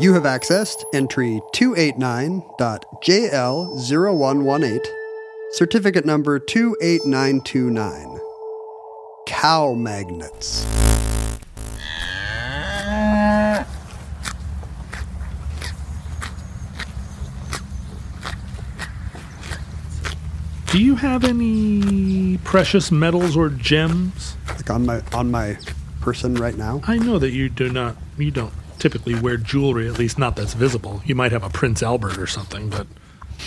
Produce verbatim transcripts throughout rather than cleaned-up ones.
You have accessed entry two eight nine dot J L zero one one eight, certificate number two eight nine two nine, cow magnets. Do you have any precious metals or gems? Like on my on my person right now? I know that you do not, you don't. typically wear jewelry, at least not that's visible. You might have a Prince Albert or something, but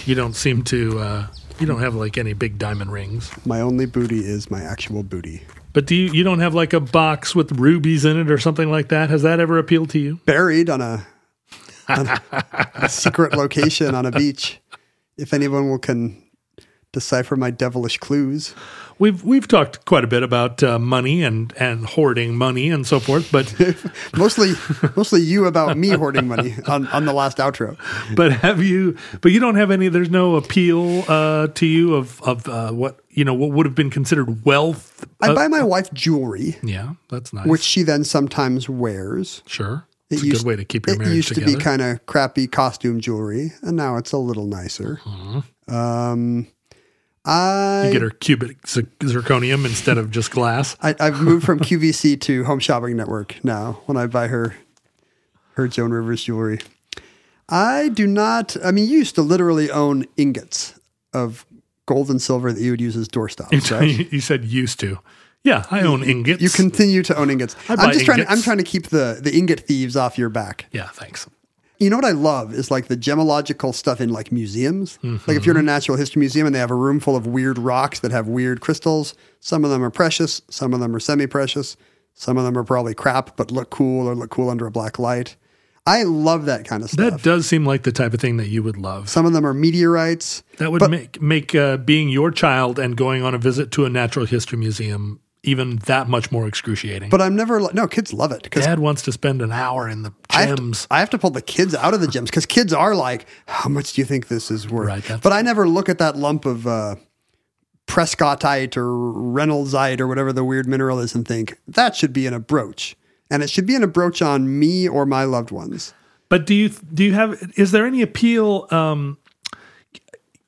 you don't seem to, uh, you don't have like any big diamond rings. My only booty is my actual booty. But do you, you don't have like a box with rubies in it or something like that? Has that ever appealed to you? Buried on a, on a, a secret location on a beach. If anyone will can decipher my devilish clues. We've we've talked quite a bit about uh, money and, and hoarding money and so forth, but mostly mostly you about me hoarding money on, on the last outro. But have you? But you don't have any. There's no appeal uh, to you of of uh, what you know what would have been considered wealth. Uh, I buy my wife jewelry. Yeah, that's nice. Which she then sometimes wears. Sure, it's it a used, good way to keep your marriage together. It used to be kind of crappy costume jewelry, and now it's a little nicer. Mm-hmm. Um. I, you get her cubic z- zirconium instead of just glass. I, I've moved from Q V C to Home Shopping Network now when I buy her her Joan Rivers jewelry. I do not, I mean, you used to literally own ingots of gold and silver that you would use as doorstops, right? You said used to. Yeah, I you, own ingots. You continue to own ingots. I buy I'm just ingots. trying to, I'm trying to keep the, the ingot thieves off your back. Yeah, thanks. You know what I love is like the gemological stuff in like museums. Mm-hmm. Like if you're in a natural history museum and they have a room full of weird rocks that have weird crystals, some of them are precious, some of them are semi-precious, some of them are probably crap but look cool or look cool under a black light. I love that kind of stuff. That does seem like the type of thing that you would love. Some of them are meteorites. That would but, make, make uh, being your child and going on a visit to a natural history museum even that much more excruciating. But I'm never... No, kids love it. Dad wants to spend an hour in the gems. I have to, I have to pull the kids out of the gems because kids are like, how much do you think this is worth? Right, but I never look at that lump of uh, Prescottite or Reynoldsite or whatever the weird mineral is and think, that should be in a brooch. And it should be in a brooch on me or my loved ones. But do you do you have... Is there any appeal... Um,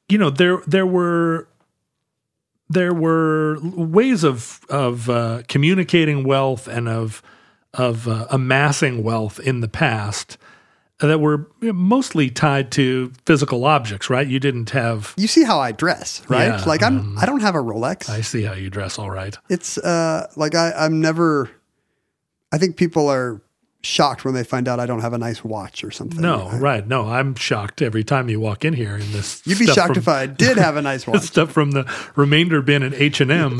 you know, there there were... There were ways of of uh, communicating wealth and of of uh, amassing wealth in the past that were mostly tied to physical objects, right? You didn't have. You see how I dress, right? Yeah, like I'm, um, I don't have a Rolex. I see how you dress, all right. It's uh, like I, I'm never. I think people are shocked when they find out I don't have a nice watch or something. No, right? right. No, I'm shocked every time you walk in here in this. You'd be shocked from, if I did have a nice watch. Stuff from the remainder bin at H and M.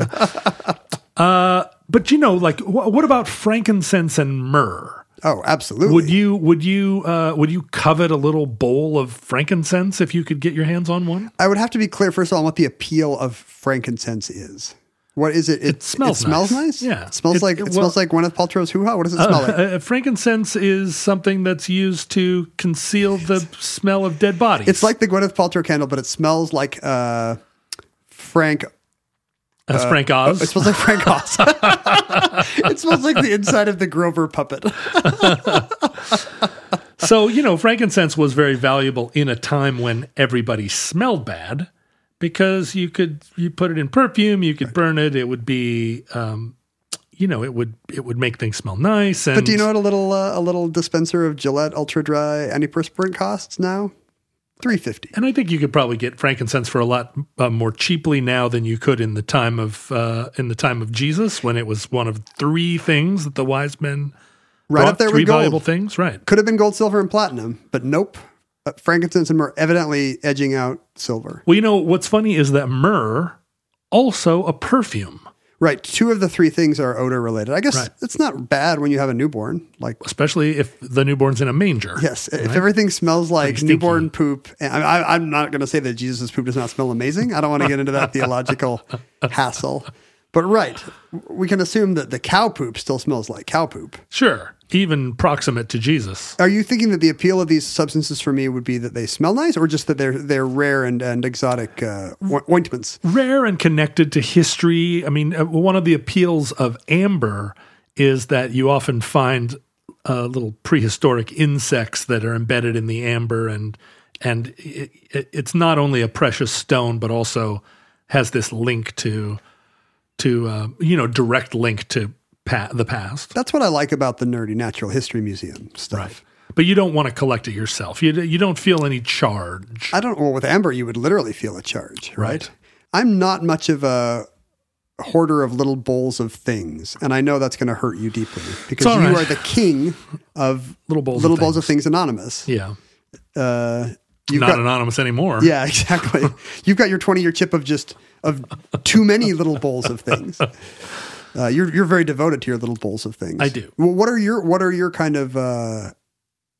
Uh, but you know, like, wh- what about frankincense and myrrh? Oh, absolutely. Would you would you uh, would you covet a little bowl of frankincense if you could get your hands on one? I would have to be clear first of all what the appeal of frankincense is. What is it? It, it smells. It nice. smells nice. Yeah, it smells it, like it well, smells like Gwyneth Paltrow's hoo-ha. What does it smell uh, like? Uh, frankincense is something that's used to conceal the smell of dead bodies. It's like the Gwyneth Paltrow candle, but it smells like uh, Frank. That's uh, Frank Oz. It smells like Frank Oz. It smells like the inside of the Grover puppet. So, you know, frankincense was very valuable in a time when everybody smelled bad, because you could you put it in perfume, you could right. burn it. It would be, um, you know, it would it would make things smell nice. And but do you know what a little uh, a little dispenser of Gillette Ultra Dry antiperspirant costs now? three dollars and fifty cents. And I think you could probably get frankincense for a lot uh, more cheaply now than you could in the time of uh, in the time of Jesus, when it was one of three things that the wise men right brought, up there three with gold. Valuable things, right? Could have been gold, silver, and platinum, but nope. Uh, frankincense and myrrh evidently edging out silver. Well, you know, what's funny is that myrrh, also a perfume. Right. Two of the three things are odor related. I guess right. it's not bad when you have a newborn. Like, especially if the newborn's in a manger. Yes. Right? If everything smells like newborn poop. And I, I, I'm not going to say that Jesus' poop does not smell amazing. I don't want to get into that theological hassle. But right. We can assume that the cow poop still smells like cow poop. Sure. Even proximate to Jesus. Are you thinking that the appeal of these substances for me would be that they smell nice, or just that they're they're rare and, and exotic uh, ointments? Rare and connected to history. I mean, one of the appeals of amber is that you often find uh, little prehistoric insects that are embedded in the amber, and and it, it, it's not only a precious stone, but also has this link to to uh, you know direct link to. Pa- the past. That's what I like about the nerdy Natural History Museum stuff. Right. But you don't want to collect it yourself. You you don't feel any charge. I don't. Well, with amber, you would literally feel a charge, right? right? I'm not much of a hoarder of little bowls of things, and I know that's going to hurt you deeply because you right. are the king of little bowls. Little of bowls things. of things anonymous. Yeah. Uh, You've Not got, anonymous anymore. Yeah, exactly. You've got your twenty-year chip of just of too many little bowls of things. Uh, you're you're very devoted to your little bowls of things. I do. Well, what are your what are your kind of uh,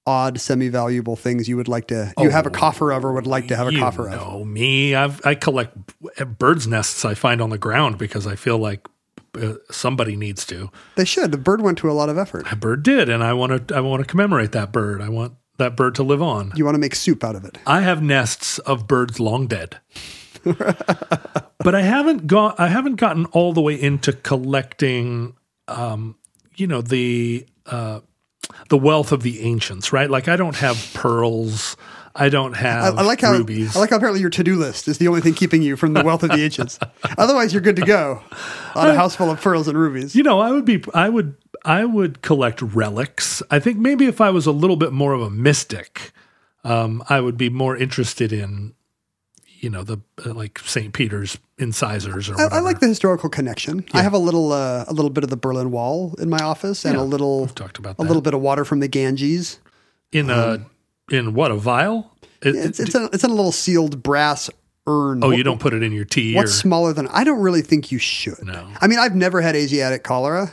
odd, semi-valuable things you would like to you oh, have a coffer of or would like to have a you coffer know of? No, me, I've, I collect birds' nests I find on the ground because I feel like uh, somebody needs to. They should. The bird went to a lot of effort. A bird did, and I want to I want to commemorate that bird. I want that bird to live on. You want to make soup out of it. I have nests of birds long dead. But I haven't got I haven't gotten all the way into collecting, um, you know, the uh, the wealth of the ancients, right? Like I don't have pearls, I don't have I, I like how, rubies. I like how apparently your to-do list is the only thing keeping you from the wealth of the ancients. Otherwise, you're good to go on I, a house full of pearls and rubies. You know, I would be I would I would collect relics. I think maybe if I was a little bit more of a mystic, um, I would be more interested in. You know, the uh, like Saint Peter's incisors or whatever. I, I like the historical connection. Yeah. I have a little uh, a little bit of the Berlin Wall in my office and yeah, a little we've talked about that. A little bit of water from the Ganges. In um, a in what, a vial? It, it's it's, do, a, it's in a little sealed brass urn. Oh, what, you don't put it in your tea? What's or, smaller than... I don't really think you should. No. I mean, I've never had Asiatic cholera,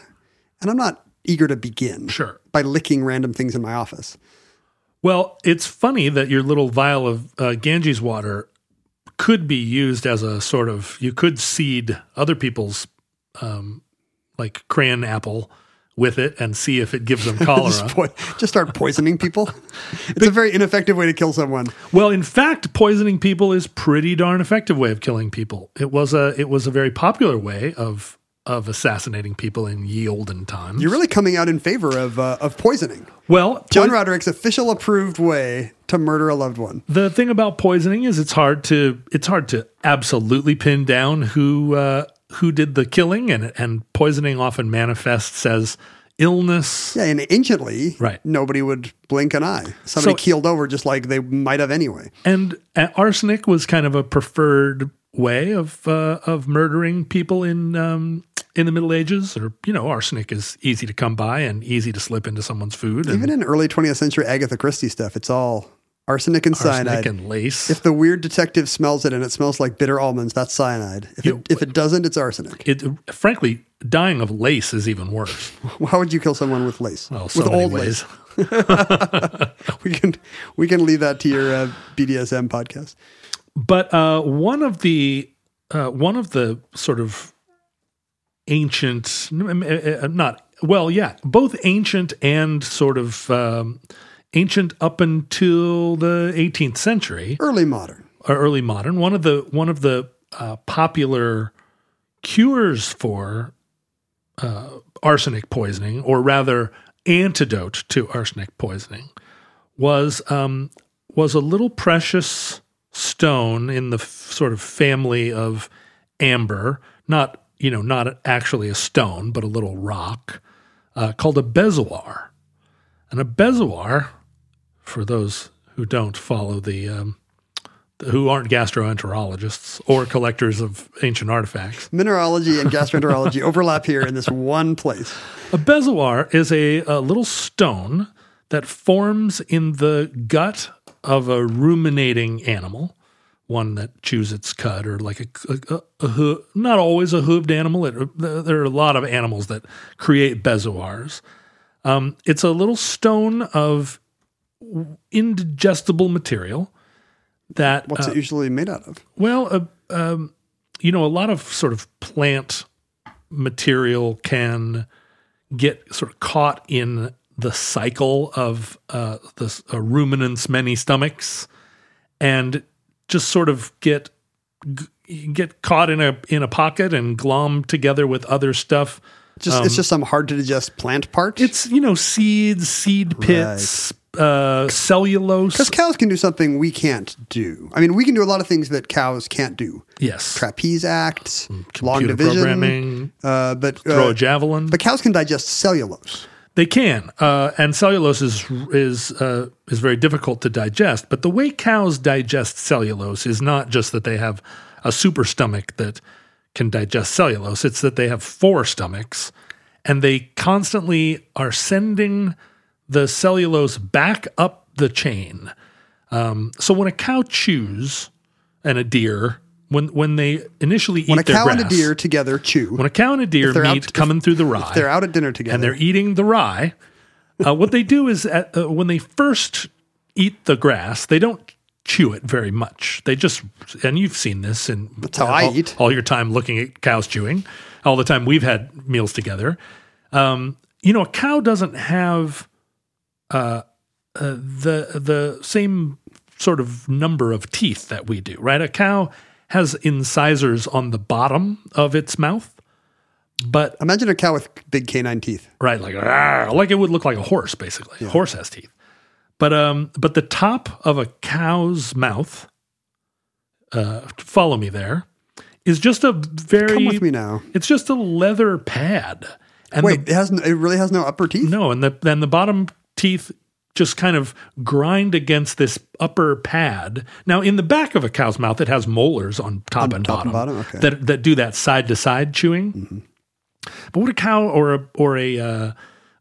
and I'm not eager to begin sure. by licking random things in my office. Well, it's funny that your little vial of uh, Ganges water... could be used as a sort of, you could seed other people's um, like crayon apple with it and see if it gives them cholera. just, po- just start poisoning people. It's but, a very ineffective way to kill someone. Well, in fact, poisoning people is pretty darn effective way of killing people. It was a it was a very popular way of of assassinating people in ye olden times. You're really coming out in favor of uh, of poisoning. Well, John po- Roderick's official approved way to murder a loved one. The thing about poisoning is it's hard to it's hard to absolutely pin down who uh, who did the killing, and and poisoning often manifests as illness. Yeah, and anciently, right. nobody would blink an eye. Somebody so, keeled over just like they might have anyway. And uh, arsenic was kind of a preferred way of uh, of murdering people in. Um, In the Middle Ages, or, you know, arsenic is easy to come by and easy to slip into someone's food. Even in early twentieth century Agatha Christie stuff, it's all arsenic and arsenic cyanide. Arsenic and lace. If the weird detective smells it and it smells like bitter almonds, that's cyanide. If, you, it, if it doesn't, it's arsenic. It, frankly, dying of lace is even worse. How would you kill someone with lace? Well, so with old ways. lace. we, can, we can leave that to your uh, B D S M podcast. But uh, one of the uh, one of the sort of... ancient, not, well, yeah, both ancient and sort of um, ancient up until the eighteenth century. Early modern. Or early modern. One of the one of the uh, popular cures for uh, arsenic poisoning, or rather antidote to arsenic poisoning, was um, was a little precious stone in the f- sort of family of amber, not you know not actually a stone, but a little rock uh, called a bezoar. And a bezoar, for those who don't follow the um, who aren't gastroenterologists or collectors of ancient artifacts. Mineralogy and gastroenterology overlap here in this one place. A bezoar is a, a little stone that forms in the gut of a ruminating animal, one that chews its cud, or like a, a, a, a not always a hooved animal. It, there are a lot of animals that create bezoars. Um, it's a little stone of indigestible material. That, What's uh, it usually made out of? Well, uh, um, you know, a lot of sort of plant material can get sort of caught in the cycle of uh, the uh, ruminants' many stomachs, and just sort of get get caught in a in a pocket and glom together with other stuff. Just um, it's just some hard to digest plant part. It's you know seeds, seed pits. Right. Uh, cellulose. Because cows can do something we can't do. I mean, we can do a lot of things that cows can't do. Yes. Trapeze acts, computer long division. Programming, uh, but, throw uh, a javelin. But cows can digest cellulose. They can. Uh, and cellulose is is uh, is very difficult to digest. But the way cows digest cellulose is not just that they have a super stomach that can digest cellulose. It's that they have four stomachs, and they constantly are sending the cellulose back up the chain. Um, so when a cow chews and a deer, when when they initially when eat their grass. When a cow and a deer together chew. When a cow and a deer meet out, coming if, through the rye. They're out at dinner together. And they're eating the rye. Uh, what they do is at, uh, when they first eat the grass, they don't chew it very much. They just, and you've seen this in That's how all, I eat. all your time looking at cows chewing, all the time we've had meals together. Um, you know, a cow doesn't have... Uh, uh, the the same sort of number of teeth that we do, right? A cow has incisors on the bottom of its mouth, but imagine a cow with big canine teeth, right? Like like it would look like a horse, basically. Yeah. A horse has teeth, but um, but the top of a cow's mouth, uh, follow me there, is just a very. Come with me now. It's just a leather pad. And Wait, the, it has. It really has no upper teeth. No, and the then the bottom teeth just kind of grind against this upper pad. Now, in the back of a cow's mouth, it has molars on top on and top bottom, and bottom? Okay. that that do that side to side chewing. Mm-hmm. But what a cow or a or a uh,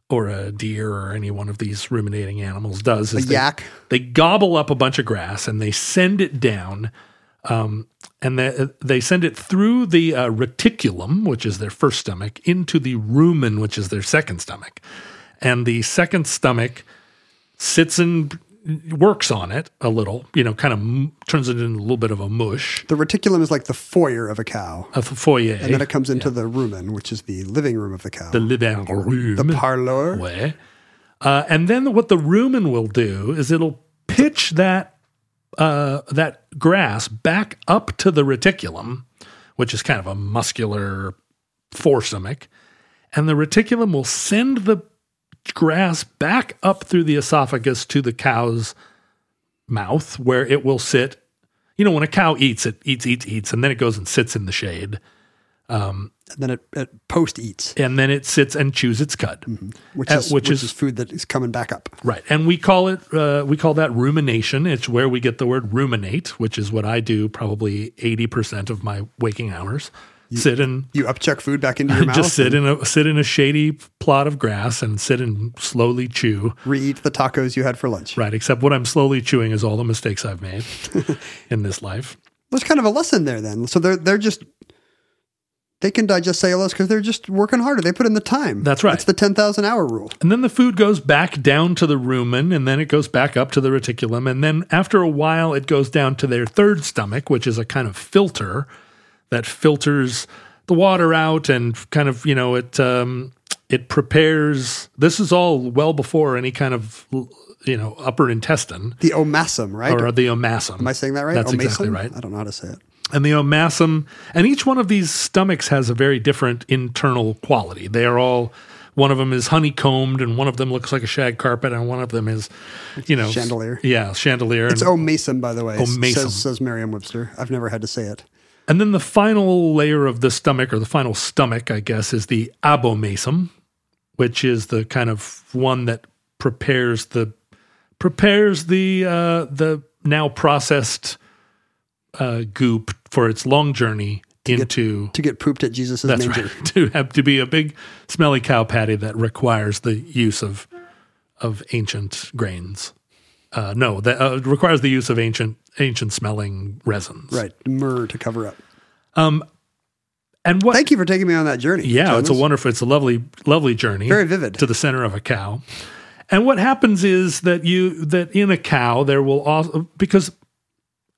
or a deer or any one of these ruminating animals does is a they, yak. They gobble up a bunch of grass and they send it down, um, and they they send it through the uh, reticulum, which is their first stomach, into the rumen, which is their second stomach. And the second stomach sits and works on it a little, you know, kind of m- turns it into a little bit of a mush. The reticulum is like the foyer of a cow. A foyer. And then it comes into yeah. the rumen, which is the living room of the cow. The living room. The parlor. Ouais. Uh, and then what the rumen will do is it'll pitch that uh, that grass back up to the reticulum, which is kind of a muscular forestomach. And the reticulum will send the grass back up through the esophagus to the cow's mouth, where it will sit. You know, when a cow eats, it eats, eats, eats, and then it goes and sits in the shade. Um, and then it, it post-eats. And then it sits and chews its cud. Mm-hmm. Which, uh, is, which, which is, is food that is coming back up. Right. And we call it, uh, we call that rumination. It's where we get the word ruminate, which is what I do probably eighty percent of my waking hours. You, sit and you upchuck food back into your mouth. Just sit in a sit in a shady plot of grass and sit and slowly chew. Re-eat the tacos you had for lunch. Right, except what I'm slowly chewing is all the mistakes I've made in this life. There's kind of a lesson there then. So they're they're just they can digest cellulose because they're just working harder. They put in the time. That's right. It's the ten thousand hour rule. And then the food goes back down to the rumen, and then it goes back up to the reticulum, and then after a while it goes down to their third stomach, which is a kind of filter that filters the water out and kind of, you know, it um, it prepares. This is all well before any kind of, you know, upper intestine. The omasum, right? Or the omasum. Am I saying that right? That's omasum? Exactly right. I don't know how to say it. And the omasum, and each one of these stomachs has a very different internal quality. They are all, one of them is honeycombed, and one of them looks like a shag carpet, and one of them is, you know, chandelier. Yeah, chandelier. It's O Mason, by the way. O Mason says, says Merriam-Webster. I've never had to say it. And then the final layer of the stomach, or the final stomach, I guess, is the abomasum, which is the kind of one that prepares the prepares the uh, the now processed uh, goop for its long journey to into get, to get pooped at Jesus' manger. That's right, to have to be a big smelly cow patty that requires the use of of ancient grains. Uh, no, that uh, requires the use of ancient ancient smelling resins. Right, myrrh to cover up. Um, and what? Thank you for taking me on that journey. Yeah, Thomas. It's a wonderful, it's a lovely, lovely journey. Very vivid to the center of a cow. And what happens is that you that in a cow there will also, because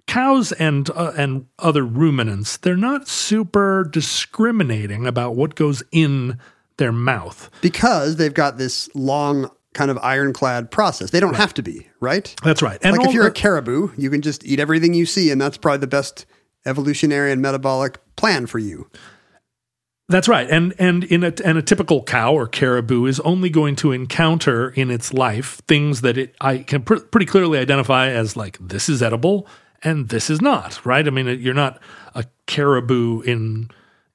cows and uh, and other ruminants, they're not super discriminating about what goes in their mouth because they've got this long, kind of ironclad process. They don't right. have to be, right? That's right. And like if you're the, a caribou, you can just eat everything you see, and that's probably the best evolutionary and metabolic plan for you. That's right. And and in a, and a typical cow or caribou is only going to encounter in its life things that it I can pr- pretty clearly identify as like, this is edible and this is not, right? I mean, you're not a caribou in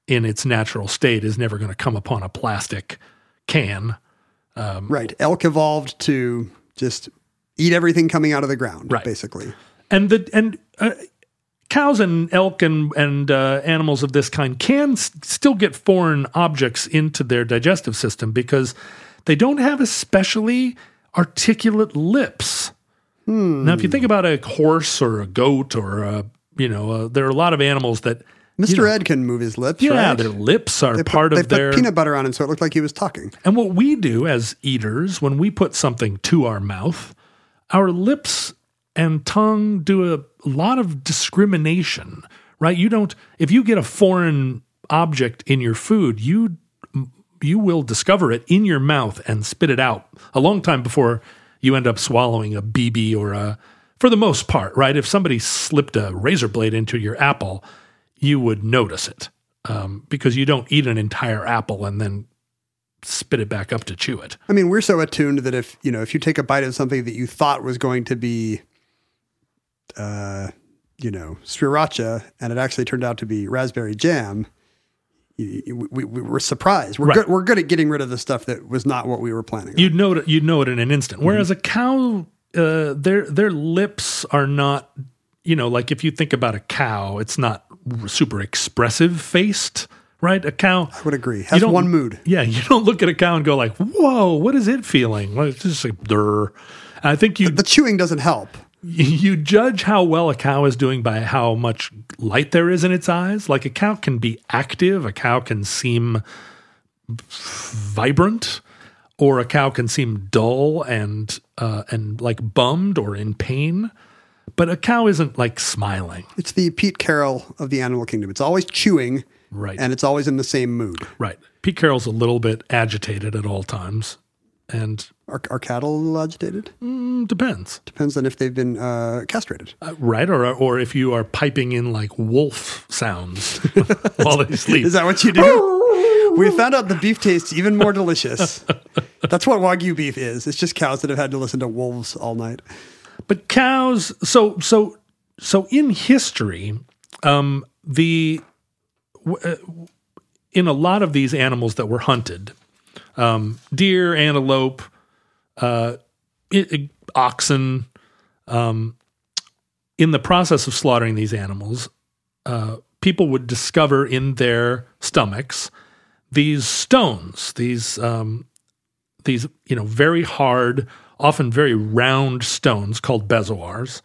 in its natural state is never going to come upon a plastic can. Um, right. Elk evolved to just eat everything coming out of the ground, right. basically. And the and uh, cows and elk and, and uh, animals of this kind can s- still get foreign objects into their digestive system because they don't have especially articulate lips. Hmm. Now, if you think about a horse or a goat or, a, you know, a, there are a lot of animals that... Mister You know, Ed can move his lips, yeah, right? Yeah, their lips are they part put, of they their... They put peanut butter on him, so it looked like he was talking. And what we do as eaters, when we put something to our mouth, our lips and tongue do a lot of discrimination, right? You don't... If you get a foreign object in your food, you you will discover it in your mouth and spit it out a long time before you end up swallowing a B B or a... For the most part, right? If somebody slipped a razor blade into your apple... you would notice it um, because you don't eat an entire apple and then spit it back up to chew it. I mean, we're so attuned that if, you know, if you take a bite of something that you thought was going to be, uh, you know, sriracha and it actually turned out to be raspberry jam, you, you, we, we were surprised. We're, right. good, we're good at getting rid of the stuff that was not what we were planning. You'd know it, you'd know it in an instant. Mm-hmm. Whereas a cow, uh, their their lips are not, you know, like if you think about a cow, it's not super expressive faced, right? A cow. I would agree. Has one mood. Yeah. You don't look at a cow and go like, whoa, what is it feeling? Well, it's just like, durr. I think you. The, the chewing doesn't help. You judge how well a cow is doing by how much light there is in its eyes. Like a cow can be active. A cow can seem vibrant, or a cow can seem dull and, uh, and like bummed or in pain. But a cow isn't like smiling. It's the Pete Carroll of the animal kingdom. It's always chewing, right? And it's always in the same mood. Right. Pete Carroll's a little bit agitated at all times. And Are, are cattle agitated? Mm, depends. Depends on if they've been uh, castrated. Uh, right, or or if you are piping in like wolf sounds while they sleep. Is that what you do? We found out the beef tastes even more delicious. That's what Wagyu beef is. It's just cows that have had to listen to wolves all night. But cows, so so so in history, um, the w- in a lot of these animals that were hunted, um, deer, antelope, uh, it, it, oxen, um, in the process of slaughtering these animals, uh, people would discover in their stomachs these stones, these um, these you know very hard, often very round stones called bezoars,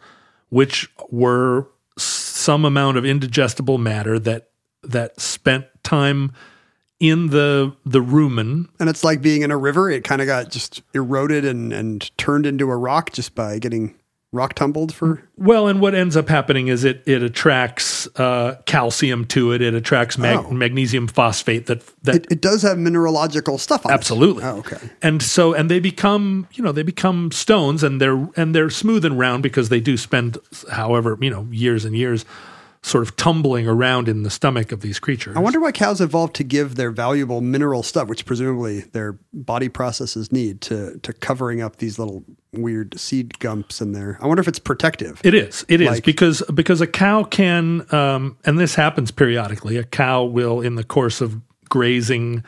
which were some amount of indigestible matter that that spent time in the the rumen. And it's like being in a river. It kind of got just eroded and, and turned into a rock just by getting rock tumbled for... Well, and what ends up happening is it it attracts uh, calcium to it. It attracts mag- oh. magnesium phosphate that... that it, it does have mineralogical stuff on absolutely. It. Absolutely. Oh, okay. And so, and they become, you know, they become stones and they're, and they're smooth and round because they do spend however, you know, years and years sort of tumbling around in the stomach of these creatures. I wonder why cows evolved to give their valuable mineral stuff, which presumably their body processes need, to to covering up these little weird seed gumps in there. I wonder if it's protective. It is. It like, is because because a cow can, um, and this happens periodically, a cow will, in the course of grazing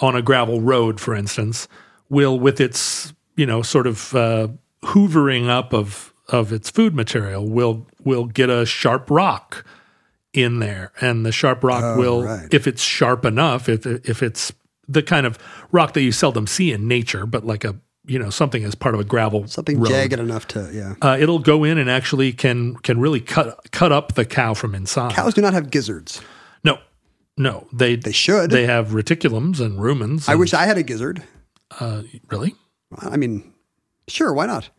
on a gravel road, for instance, will with its, you know, sort of uh, hoovering up of of its food material, will will get a sharp rock in there, and the sharp rock oh, will, right. if it's sharp enough, if if it's the kind of rock that you seldom see in nature, but like a, you know, something as part of a gravel something road, jagged enough to, yeah. Uh, it'll go in and actually can can really cut cut up the cow from inside. Cows do not have gizzards. No, no, they they should. They have reticulums and rumens. And, I wish I had a gizzard. Uh, really? I mean, sure, why not?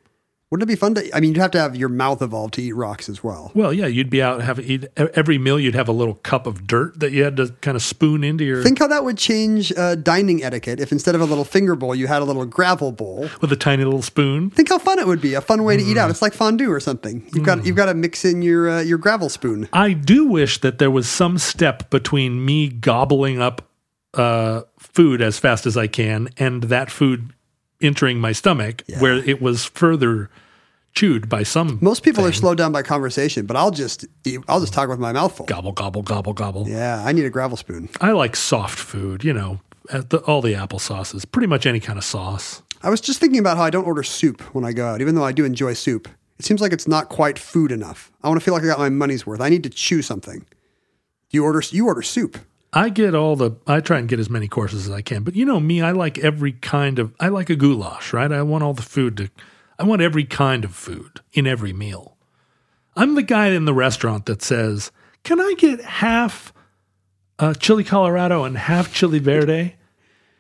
Wouldn't it be fun to, I mean, you'd have to have your mouth evolved to eat rocks as well. Well, yeah, you'd be out, have eat, every meal you'd have a little cup of dirt that you had to kind of spoon into your... Think how that would change uh, dining etiquette if instead of a little finger bowl, you had a little gravel bowl. With a tiny little spoon. Think how fun it would be, a fun way to mm. eat out. It's like fondue or something. You've mm. got you've got to mix in your uh, your gravel spoon. I do wish that there was some step between me gobbling up uh, food as fast as I can and that food entering my stomach, yeah. where it was further chewed by some. Most people thing. Are slowed down by conversation, but I'll just eat, I'll just talk with my mouth full. Gobble, gobble, gobble, gobble. Yeah, I need a gravel spoon. I like soft food, you know, at the, all the applesauces, pretty much any kind of sauce. I was just thinking about how I don't order soup when I go out, even though I do enjoy soup. It seems like it's not quite food enough. I want to feel like I got my money's worth. I need to chew something. You order, you order soup. I get all the, I try and get as many courses as I can, but you know me, I like every kind of, I like a goulash, right? I want all the food to, I want every kind of food in every meal. I'm the guy in the restaurant that says, can I get half uh, chili Colorado and half chili verde?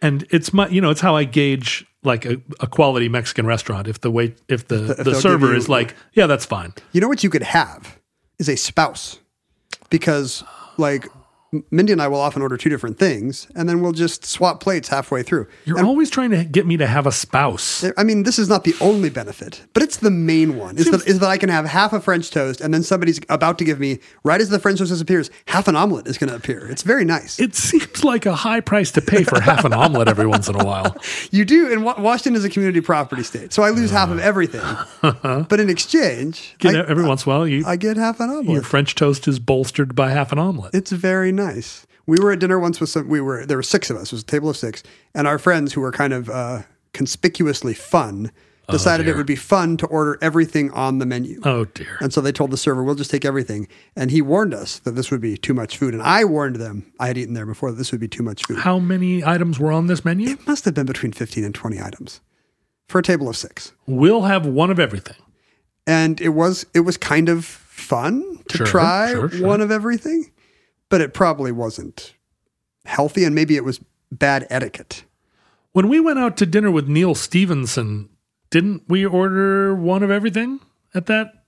And it's my, you know, it's how I gauge like a, a quality Mexican restaurant. If the wait, if the, if the, the server you, is like, yeah, that's fine. You know what you could have is a spouse, because like, Mindy and I will often order two different things, and then we'll just swap plates halfway through. You're and always trying to get me to have a spouse. I mean, this is not the only benefit, but it's the main one, is that, is that I can have half a French toast, and then somebody's about to give me, right as the French toast disappears, half an omelet is going to appear. It's very nice. It seems like a high price to pay for half an omelet every once in a while. You do, and Washington is a community property state, so I lose uh, half of everything. Uh-huh. But in exchange, get I, every I, once in a while, you, I get half an omelet. Your French toast is bolstered by half an omelet. It's very nice. Nice. We were at dinner once with some, we were, there were six of us, it was a table of six, and our friends who were kind of uh, conspicuously fun decided oh, it would be fun to order everything on the menu. Oh dear. And so they told the server, we'll just take everything. And he warned us that this would be too much food. And I warned them, I had eaten there before, that this would be too much food. How many items were on this menu? It must have been between fifteen and twenty items for a table of six. We'll have one of everything. And it was, it was kind of fun to sure, try sure, sure. one of everything. But it probably wasn't healthy, and maybe it was bad etiquette. When we went out to dinner with Neil Stephenson, didn't we order one of everything at that?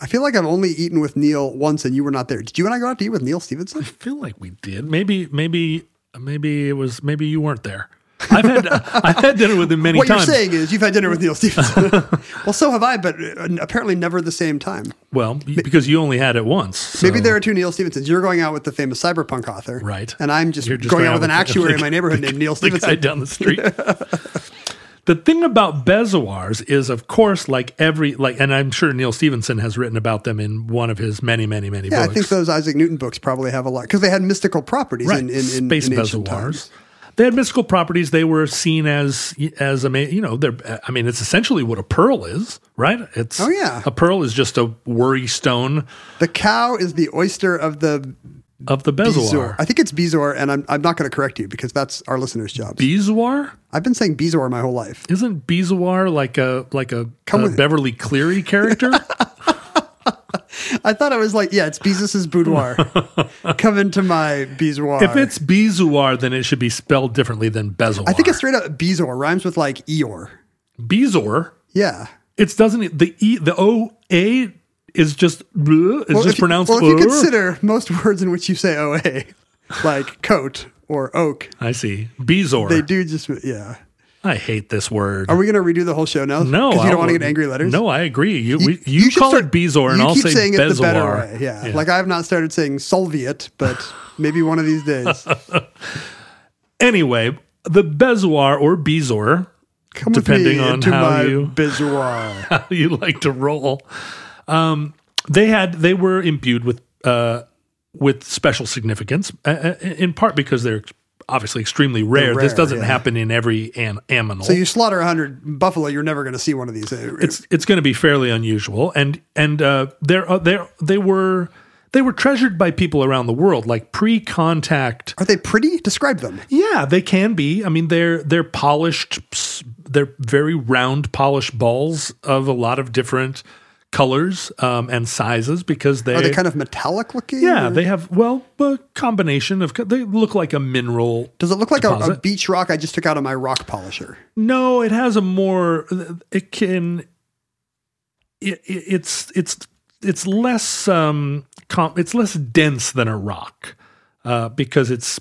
I feel like I've only eaten with Neil once, and you were not there. Did you and I go out to eat with Neil Stephenson? I feel like we did. Maybe, maybe, maybe it was. Maybe you weren't there. I've had I've had dinner with him many what times. What you're saying is you've had dinner with Neil Stephenson. Well, so have I, but apparently never the same time. Well, because you only had it once. So. Maybe there are two Neil Stephensons. You're going out with the famous cyberpunk author. Right. And I'm just, just going, going out with an actuary the, in my neighborhood the, named Neil Stephenson. The guy down the street. The thing about bezoars is, of course, like every, like, and I'm sure Neil Stephenson has written about them in one of his many, many, many yeah, books. I think those Isaac Newton books probably have a lot, because they had mystical properties right. in, in, in, Space in ancient bezoars. Times. They had mystical properties. They were seen as, as you know, they're, I mean, it's essentially what a pearl is, right? It's, oh, yeah. A pearl is just a worry stone. The cow is the oyster of the... Of the bezoar. I think it's bezoar, and I'm, I'm not going to correct you because that's our listeners' job. Bezoar? I've been saying bezoar my whole life. Isn't bezoar like a, like a, Come a Beverly Cleary character? I thought it was like, yeah, it's Beezus' boudoir. Come into my bezoar. If it's bezoar, then it should be spelled differently than bezoar. I think it's straight up bezoar. Rhymes with like Eeyore. Bezoar? Yeah. It doesn't, the E, the O A is just, it's well, just pronounced. You, well, if you consider most words in which you say O A, like coat or oak. I see. Bezoar. They do just, yeah. I hate this word. Are we going to redo the whole show now? No. Because you don't want to get angry letters? No, I agree. You we, you, you call start, it Bezor and I'll say saying Bezor. It the better way. Yeah. yeah. Like I've not started saying Soviet, but maybe one of these days. Anyway, the Bezoar or Bezor, Come depending on into how, my you, how you like to roll, um, they had they were imbued with uh, with special significance, uh, in part because they're obviously extremely rare. rare this doesn't yeah. happen in every an- animal. So you slaughter one hundred buffalo, you're never going to see one of these. It's it's going to be fairly unusual, and and uh, they're, uh, they're, they were. They were treasured by people around the world, like pre-contact. Are they pretty? Describe them. Yeah, they can be. I mean, they're they're polished, they're very round, polished balls of a lot of different colors um, and sizes because they are they kind of metallic looking. Yeah, or? They have well a combination of. They look like a mineral. Does it look like a, a beach rock I just took out of my rock polisher? No, it has a more. It can. It, it, it's it's it's less. Um, It's less dense than a rock uh, because it's,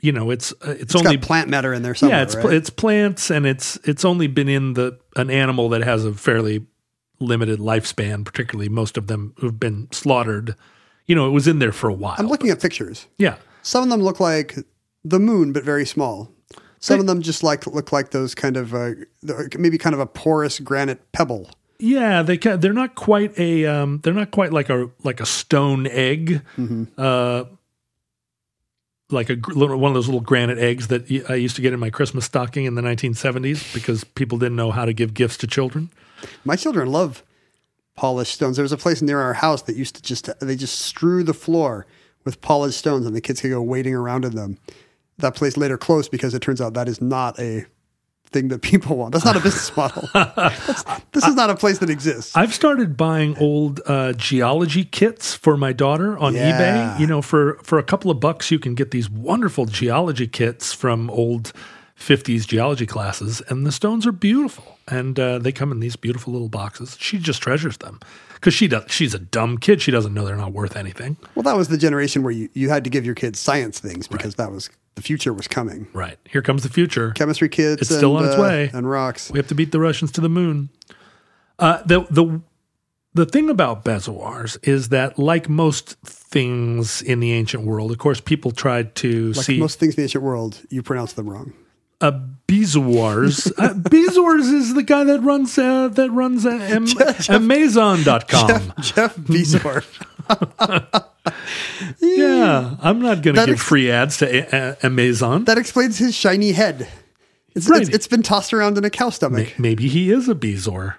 you know, it's uh, it's, it's only got plant matter in there somewhere. Yeah, it's right? it's plants and it's it's only been in the an animal that has a fairly limited lifespan. Particularly, most of them who've been slaughtered, you know, it was in there for a while. I'm looking but, at pictures. Yeah, some of them look like the moon, but very small. Some they, of them just like look like those kind of uh, maybe kind of a porous granite pebble. Yeah, they can, they're not quite a um, they're not quite like a like a stone egg, mm-hmm. uh, like a one of those little granite eggs that I used to get in my Christmas stocking in the nineteen seventies because people didn't know how to give gifts to children. My children love polished stones. There was a place near our house that used to just they just strew the floor with polished stones, and the kids could go wading around in them. That place later closed because it turns out that is not a thing that people want. That's not a business model. That's, this is not a place that exists. I've started buying old uh, geology kits for my daughter on yeah. eBay. You know, for, for a couple of bucks, you can get these wonderful geology kits from old fifties geology classes, and the stones are beautiful. And uh, they come in these beautiful little boxes. She just treasures them because she does. She's a dumb kid. She doesn't know they're not worth anything. Well, that was the generation where you, you had to give your kids science things because right. that was the future was coming. Right. Here comes the future. Chemistry kids. It's and, still on its uh, way. And rocks. We have to beat the Russians to the moon. Uh, the the the thing about bezoars is that, like most things in the ancient world, of course, people tried to like see like most things in the ancient world. You pronounce them wrong. Uh, Bezoars. uh, Bezoars is the guy that runs uh, that runs uh, am- Jeff, Amazon dot com. Jeff, Jeff Bezor. yeah, I'm not going to give ex- free ads to a- a- Amazon. That explains his shiny head. It's, right. it's, it's been tossed around in a cow stomach. Ma- maybe he is a Bezor.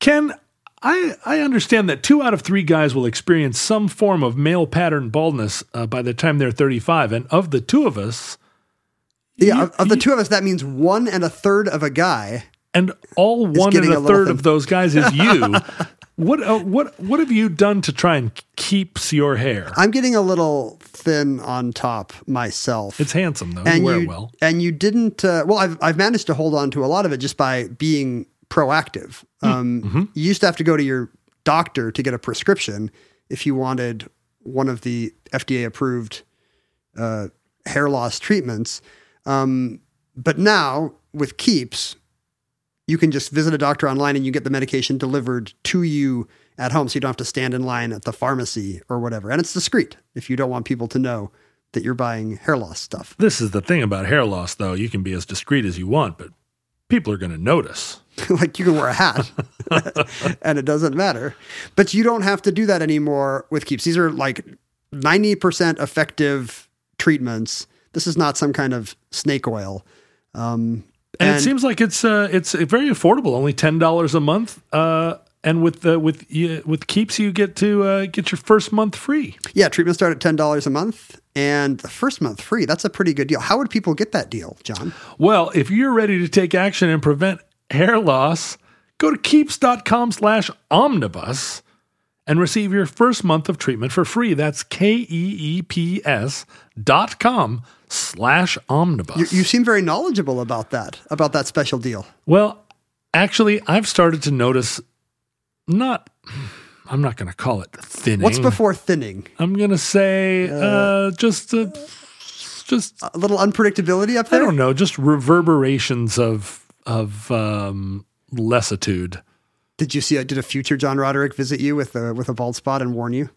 Ken, I, I understand that two out of three guys will experience some form of male pattern baldness uh, by the time they're thirty-five, and of the two of us, Yeah, you, of the you, two of us, that means one and a third of a guy, and all one and a, a third thing. Of those guys is you. what uh, what what have you done to try and keep your hair? I'm getting a little thin on top myself. It's handsome though. And you wear you, it well. And you didn't. Uh, well, I've I've managed to hold on to a lot of it just by being proactive. Um, mm-hmm. You used to have to go to your doctor to get a prescription if you wanted one of the F D A approved uh, hair loss treatments. Um, but now with Keeps, you can just visit a doctor online and you get the medication delivered to you at home. So you don't have to stand in line at the pharmacy or whatever. And it's discreet if you don't want people to know that you're buying hair loss stuff. This is the thing about hair loss though. You can be as discreet as you want, but people are going to notice. Like you can wear a hat and it doesn't matter, but you don't have to do that anymore with Keeps. These are like ninety percent effective treatments. This is not some kind of snake oil. Um, and, and it seems like it's uh, it's very affordable, only ten dollars a month. Uh, and with the, with with Keeps, you get to uh, get your first month free. Yeah, treatments start at ten dollars a month, and the first month free. That's a pretty good deal. How would people get that deal, John? Well, if you're ready to take action and prevent hair loss, go to keeps.com slash omnibus and receive your first month of treatment for free. That's K E E P S dot com slash omnibus. You, you seem very knowledgeable about that, about that special deal. Well, actually, I've started to notice not, I'm not going to call it thinning. What's before thinning? I'm going to say uh, uh, just a... Just a little unpredictability up there? I don't know. Just reverberations of of um, lassitude. Did you see? Did a future John Roderick visit you with a with a bald spot and warn you?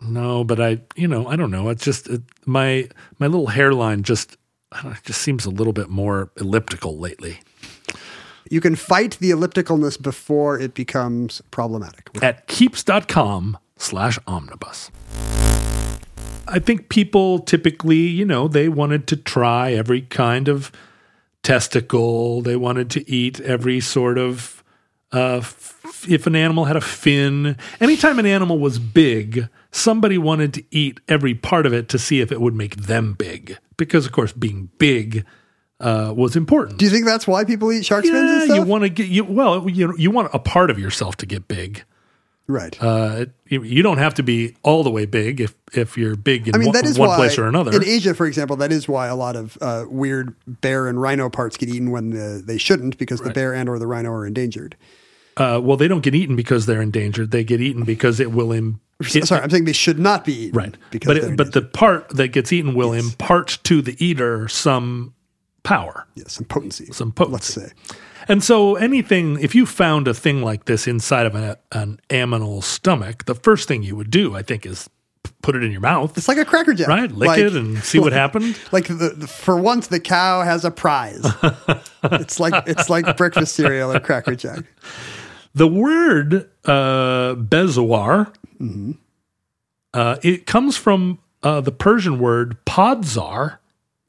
No, but I, you know, I don't know. It's just it, my my little hairline just I don't know, it just seems a little bit more elliptical lately. You can fight the ellipticalness before it becomes problematic. At keeps.com slash omnibus. I think people typically, you know, they wanted to try every kind of testicle. They wanted to eat every sort of, uh, f- if an animal had a fin. Anytime an animal was big, somebody wanted to eat every part of it to see if it would make them big. Because, of course, being big Uh, was important. Do you think that's why people eat shark fins yeah, and stuff? You want to get you well. You you want a part of yourself to get big, right? Uh, you, you don't have to be all the way big if if you're big in I mean, one, that is one why, place or another. In Asia, for example, that is why a lot of uh, weird bear and rhino parts get eaten when the, they shouldn't, because right. the bear and or the rhino are endangered. Uh, well, they don't get eaten because they're endangered. They get eaten because it will. Im- it, Sorry, I'm saying they should not be eaten. Right, because but it, but the part that gets eaten will yes. impart to the eater some. Power. Yeah, some potency. Some potency. Let's say. And so anything, if you found a thing like this inside of a, an aminal stomach, the first thing you would do, I think, is put it in your mouth. It's like a Cracker Jack. Right? Lick like, it and see like, what happened. Like, the, the, for once, the cow has a prize. It's like it's like breakfast cereal or Cracker Jack. The word uh, bezoar, mm-hmm. uh, it comes from uh, the Persian word podzar.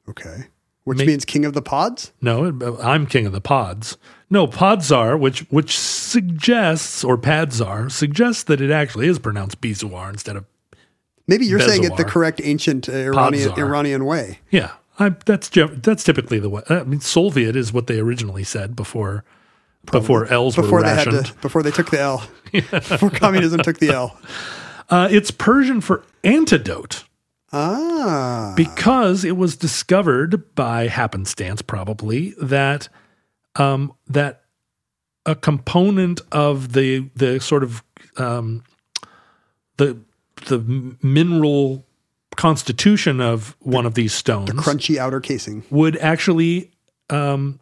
Okay. Which Make, means king of the pods? No, I'm king of the pods. No, Podzar, which which suggests, or Padzar, suggests that it actually is pronounced Bezoar instead of Maybe you're Bezoar. Saying it the correct ancient uh, Iranian, Iranian way. Yeah, I, that's that's typically the way. I mean, Soviet is what they originally said before Probably. before L's before were they rationed. Had to, before they took the L. Before communism took the L. Uh, it's Persian for antidote. Ah. Because it was discovered by happenstance, probably, that um, that a component of the the sort of um, the the mineral constitution of one the, of these stones, the crunchy outer casing, would actually um,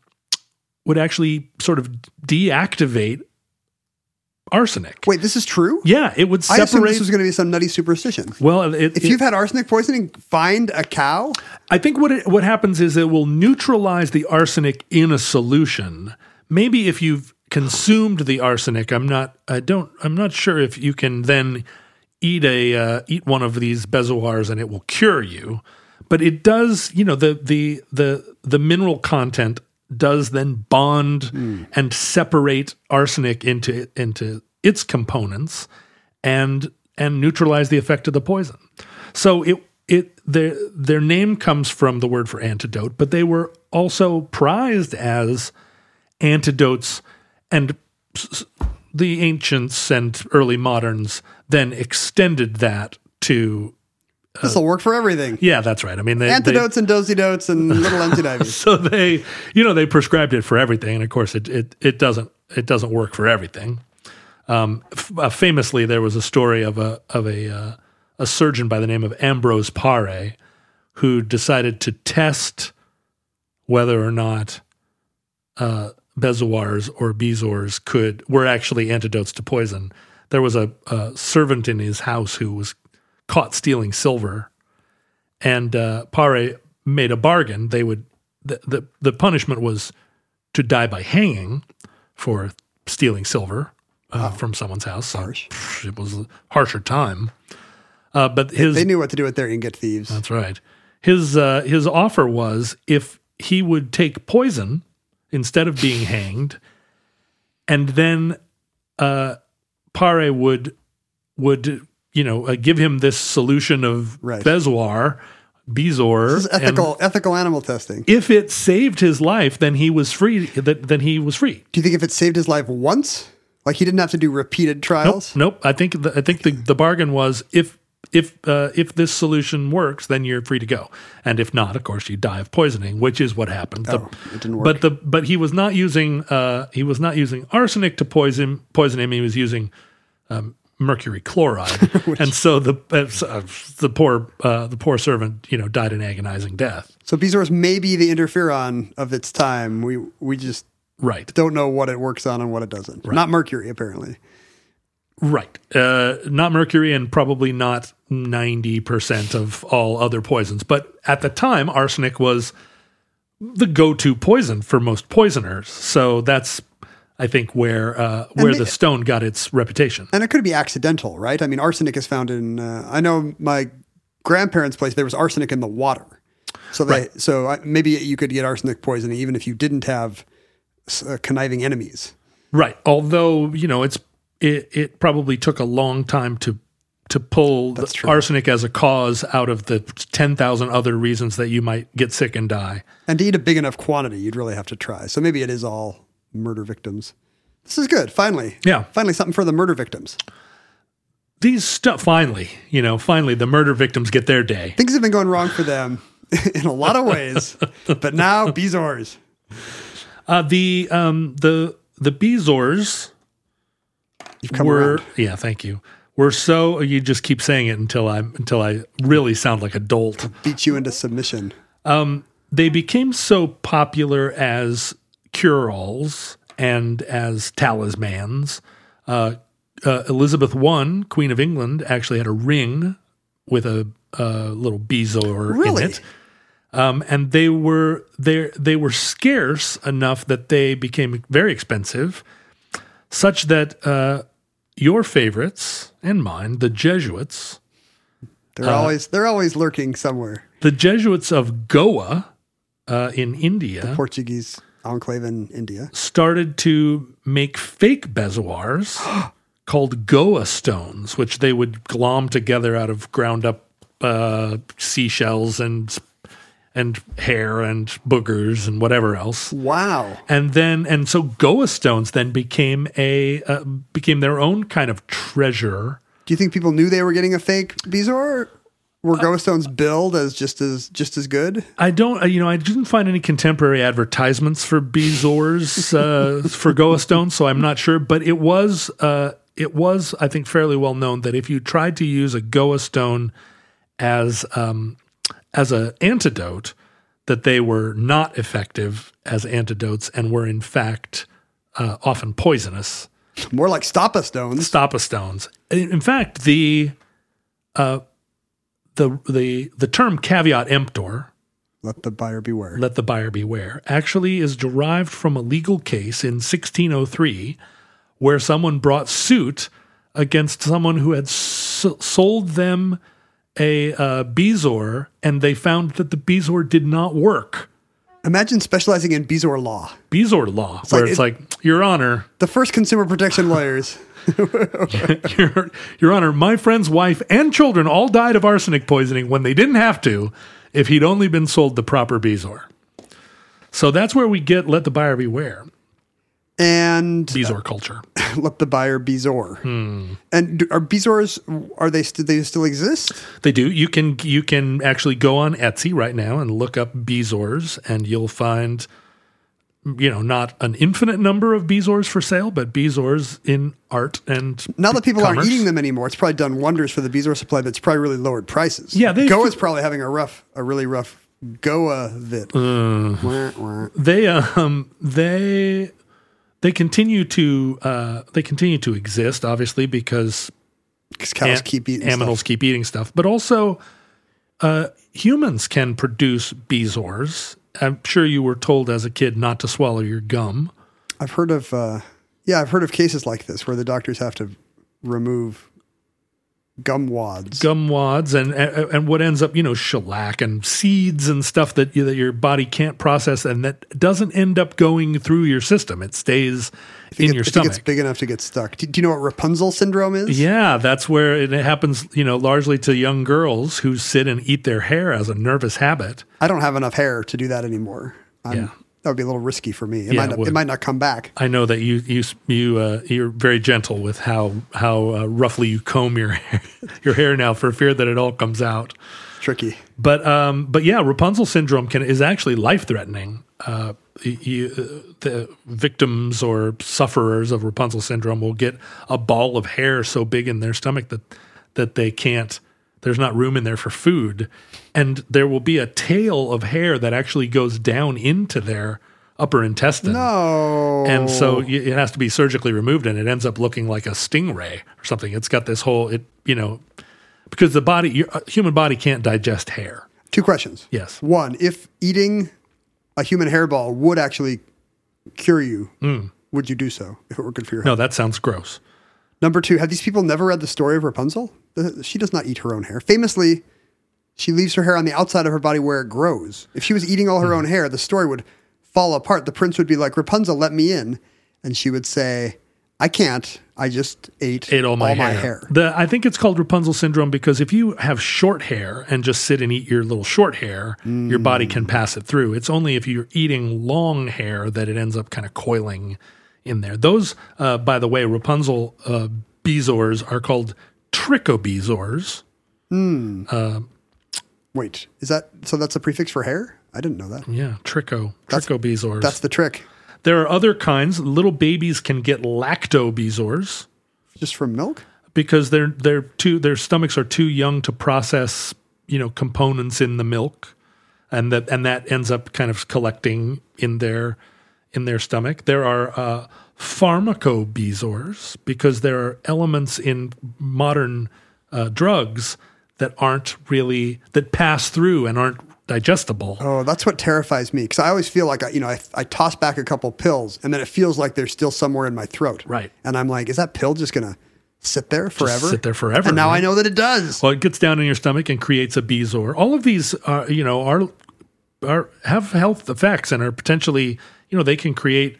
would actually sort of deactivate arsenic. Wait, this is true? Yeah, it would separate. I assume this was going to be some nutty superstition. Well, it, if it, you've had arsenic poisoning, find a cow. I think what it, what happens is it will neutralize the arsenic in a solution. Maybe if you've consumed the arsenic, I'm not. I don't. I'm not sure if you can then eat a uh, eat one of these bezoars and it will cure you. But it does. You know, the the the the mineral content does then bond mm. and separate arsenic into into its components and and neutralize the effect of the poison. So it it their their name comes from the word for antidote, but they were also prized as antidotes, and the ancients and early moderns then extended that to Uh, this will work for everything. Yeah, that's right. I mean, they, antidotes they, and dozy dotes and little empty dives. So they, you know, they prescribed it for everything, and of course, it it it doesn't it doesn't work for everything. Um, f- uh, famously, there was a story of a of a uh, a surgeon by the name of Ambrose Pare, who decided to test whether or not uh, bezoars or bezors could were actually antidotes to poison. There was a, a servant in his house who was caught stealing silver, and uh, Pare made a bargain. They would the, the the punishment was to die by hanging for stealing silver uh, wow. from someone's house. Harsh. So, it was a harsher time. Uh, but his they knew what to do with their ingot thieves. That's right. His uh, his offer was if he would take poison instead of being hanged, and then uh, Pare would would. You know, uh, give him this solution of right. bezoar, bezor. This is ethical, ethical animal testing. If it saved his life, then he was free. That then he was free. Do you think if it saved his life once, like he didn't have to do repeated trials? Nope. nope. I think the, I think the, the bargain was if if uh, if this solution works, then you're free to go, and if not, of course, you die of poisoning, which is what happened. The, oh, it didn't work. But the but he was not using uh, he was not using arsenic to poison poison him. He was using. Um, mercury chloride, and so the uh, the poor uh, the poor servant, you know, died an agonizing death. So Bezoars may be the interferon of its time. We we just right. don't know what it works on and what it doesn't. Right. Not mercury, apparently. Right, uh, not mercury, and probably not ninety percent of all other poisons. But at the time, arsenic was the go-to poison for most poisoners. So that's, I think, where uh, where they, the stone got its reputation. And it could be accidental, right? I mean, arsenic is found in. Uh, I know my grandparents' place. There was arsenic in the water, so they, right. so I, maybe you could get arsenic poisoning even if you didn't have uh, conniving enemies. Right. Although you know, it's it, it probably took a long time to to pull the arsenic as a cause out of the ten thousand other reasons that you might get sick and die. And to eat a big enough quantity, you'd really have to try. So maybe it is all murder victims. This is good. Finally. Yeah. Finally, something for the murder victims. These stuff, finally, you know, finally the murder victims get their day. Things have been going wrong for them in a lot of ways, but now Bezoars. Uh, the, um, the, the Bezoars You've come were, around. yeah, thank you. We're so, you just keep saying it until I, until I really sound like a dolt. I'll beat you into submission. Um, they became so popular as cure-alls and as talismans. Uh, uh, Elizabeth the First, Queen of England, actually had a ring with a, a little bezoar really? in it. Um, and they were they they were scarce enough that they became very expensive, such that uh, your favorites and mine, the Jesuits, they're uh, always they're always lurking somewhere. The Jesuits of Goa uh, in India, the Portuguese enclave in India, started to make fake bezoars called Goa stones, which they would glom together out of ground up uh, seashells and and hair and boogers and whatever else. Wow! And then and so Goa stones then became a uh, became their own kind of treasure. Do you think people knew they were getting a fake bezoar? Were Goa stones billed as just as just as good? I don't, you know, I didn't find any contemporary advertisements for Bezoars uh, for Goa stones, so I'm not sure. But it was, uh, it was, I think, fairly well known that if you tried to use a Goa stone as um, as an antidote, that they were not effective as antidotes and were in fact uh, often poisonous. More like stoppa stones. Stoppa stones. In fact, the. Uh, The, the the term caveat emptor, let the buyer beware, let the buyer beware, actually is derived from a legal case in sixteen oh three where someone brought suit against someone who had s- sold them a uh, bezoar, and they found that the bezoar did not work. Imagine specializing in bezoar law. Bezoar law, it's where like, it's it, like, Your Honor. The first consumer protection lawyers. Your, Your Honor, my friend's wife and children all died of arsenic poisoning when they didn't have to if he'd only been sold the proper bezoar. So that's where we get let the buyer beware. And bezoar culture. Uh, let the buyer bezoar. Hmm. And do, are bezoars, are they, st- they still exist? They do. You can you can actually go on Etsy right now and look up bezoars, and you'll find, you know, not an infinite number of bezoars for sale, but bezoars in art and now that people commerce. aren't eating them anymore, it's probably done wonders for the bezoar supply, but it's probably really lowered prices. Yeah, Goa's f- probably having a rough, a really rough Goa vid. Uh, wah, wah. They, um, they, they continue to, uh, they continue to exist, obviously, because cows an- keep eating animals stuff. keep eating stuff, but also uh, humans can produce bezoars. I'm sure you were told as a kid not to swallow your gum. I've heard of, uh, yeah, I've heard of cases like this where the doctors have to remove gum wads, gum wads, and and, and what ends up, you know, shellac and seeds and stuff that you, that your body can't process, and that doesn't end up going through your system. It stays in it, your I stomach. I think it's big enough to get stuck. Do, do you know what Rapunzel syndrome is? Yeah, that's where it happens. You know, largely to young girls who sit and eat their hair as a nervous habit. I don't have enough hair to do that anymore. I'm, yeah. That would be a little risky for me. It, yeah, might not, it, it might not come back. I know that you you you uh, you're very gentle with how how uh, roughly you comb your hair, your hair now for fear that it all comes out. Tricky. But um, but yeah, Rapunzel syndrome can is actually life threatening. uh, you, the victims or sufferers of Rapunzel syndrome will get a ball of hair so big in their stomach that that they can't, there's not room in there for food. And there will be a tail of hair that actually goes down into their upper intestine. No. And so it has to be surgically removed, and it ends up looking like a stingray or something. It's got this whole, it you know, because the body, your human body can't digest hair. Two questions. Yes. One, if eating a human hairball would actually cure you, mm. would you do so if it were good for your health? No, that sounds gross. Number two, have these people never read the story of Rapunzel? She does not eat her own hair. Famously, she leaves her hair on the outside of her body where it grows. If she was eating all her mm. own hair, the story would fall apart. The prince would be like, Rapunzel, let me in. And she would say, I can't. I just ate, ate all, my, all hair. my hair. The, I think it's called Rapunzel syndrome because if you have short hair and just sit and eat your little short hair, mm. your body can pass it through. It's only if you're eating long hair that it ends up kind of coiling in there. Those, uh, by the way, Rapunzel uh, bezoars are called trichobezoars. Mm. Uh, Wait, is that so that's a prefix for hair? I didn't know that. Yeah, tricho, trichobezoars. That's the trick. There are other kinds. Little babies can get lactobezoars, just from milk, because they're they're too their stomachs are too young to process, you know, components in the milk, and that and that ends up kind of collecting in their in their stomach. There are uh, pharmacobezoars because there are elements in modern uh, drugs that aren't really that pass through and aren't digestible. Oh, that's what terrifies me because I always feel like I, you know, I, I toss back a couple pills and then it feels like they're still somewhere in my throat. Right. And I'm like, is that pill just going to sit there forever? Just sit there forever. And now right? I know that it does. Well, it gets down in your stomach and creates a bezoar. All of these, uh, you know, are are have health effects and are potentially, you know, they can create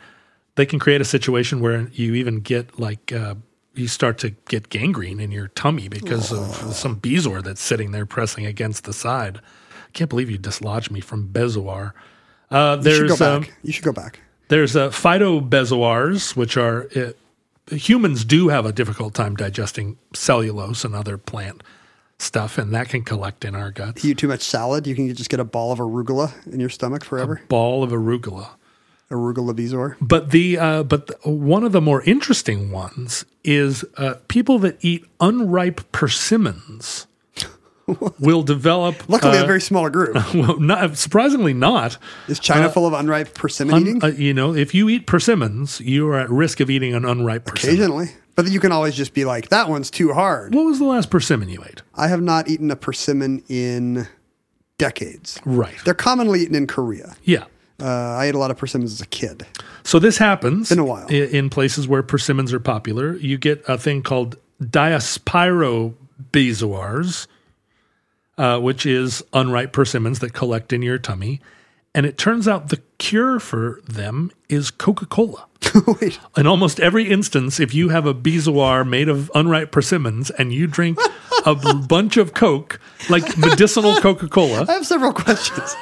they can create a situation where you even get like. Uh, you start to get gangrene in your tummy because oh. of some bezoar that's sitting there pressing against the side. I can't believe you dislodged me from bezoar. Uh, there's, you should go back. Um, you should go back. There's uh, phytobezoars, which are uh, – humans do have a difficult time digesting cellulose and other plant stuff, and that can collect in our guts. You eat too much salad, you can just get a ball of arugula in your stomach forever? A ball of arugula. Arugula bezoar. But the uh, but the, one of the more interesting ones is uh, people that eat unripe persimmons will develop. Luckily, uh, a very small group. Well, not, surprisingly, not. Is China uh, full of unripe persimmon un, eating? Uh, you know, if you eat persimmons, you are at risk of eating an unripe persimmon. Occasionally, but you can always just be like, "That one's too hard." What was the last persimmon you ate? I have not eaten a persimmon in decades. Right. They're commonly eaten in Korea. Yeah. Uh, I ate a lot of persimmons as a kid. So this happens in a while in, in places where persimmons are popular. You get a thing called diaspyrobezoars, uh, which is unripe persimmons that collect in your tummy. And it turns out the cure for them is Coca-Cola. Wait. In almost every instance, if you have a bezoar made of unripe persimmons and you drink a bunch of Coke, like medicinal Coca-Cola. I have several questions.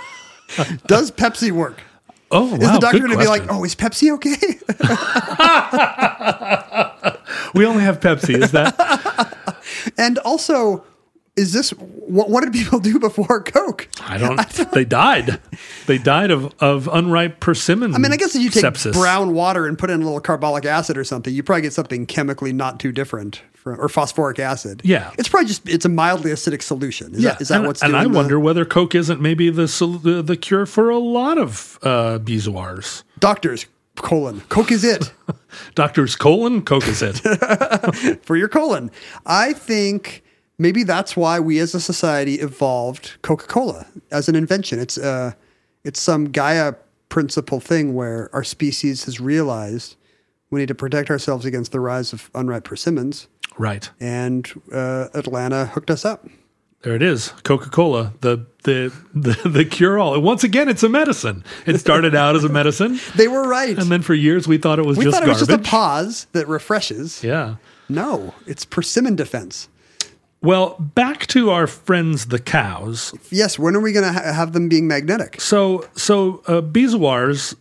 Does Pepsi work? Oh, wow. Is the doctor going to be like, oh, is Pepsi okay? We only have Pepsi, is that? And also, is this, what, what did people do before Coke? I don't, I don't they died. They died of, of unripe persimmon I mean, I guess if you take sepsis. brown water and put in a little carbolic acid or something, you probably get something chemically not too different. Or phosphoric acid. Yeah. It's probably just, it's a mildly acidic solution. Is yeah. that, is that and, what's doing And I the, wonder whether Coke isn't maybe the the, the cure for a lot of uh, bezoars. Doctors, colon, Coke is it. Doctors, colon, Coke is it. For your colon. I think maybe that's why we as a society evolved Coca-Cola as an invention. It's uh, it's some Gaia principle thing where our species has realized we need to protect ourselves against the rise of unripe persimmons. Right. And uh, Atlanta hooked us up. There it is. Coca-Cola, the the the, the cure-all. And once again, it's a medicine. It started out as a medicine. They were right. And then for years, we thought it was we just garbage. We thought it was garbage. Just a pause that refreshes. Yeah. No, it's persimmon defense. Well, back to our friends, the cows. Yes, when are we going to ha- have them being magnetic? So, so uh, bezoars...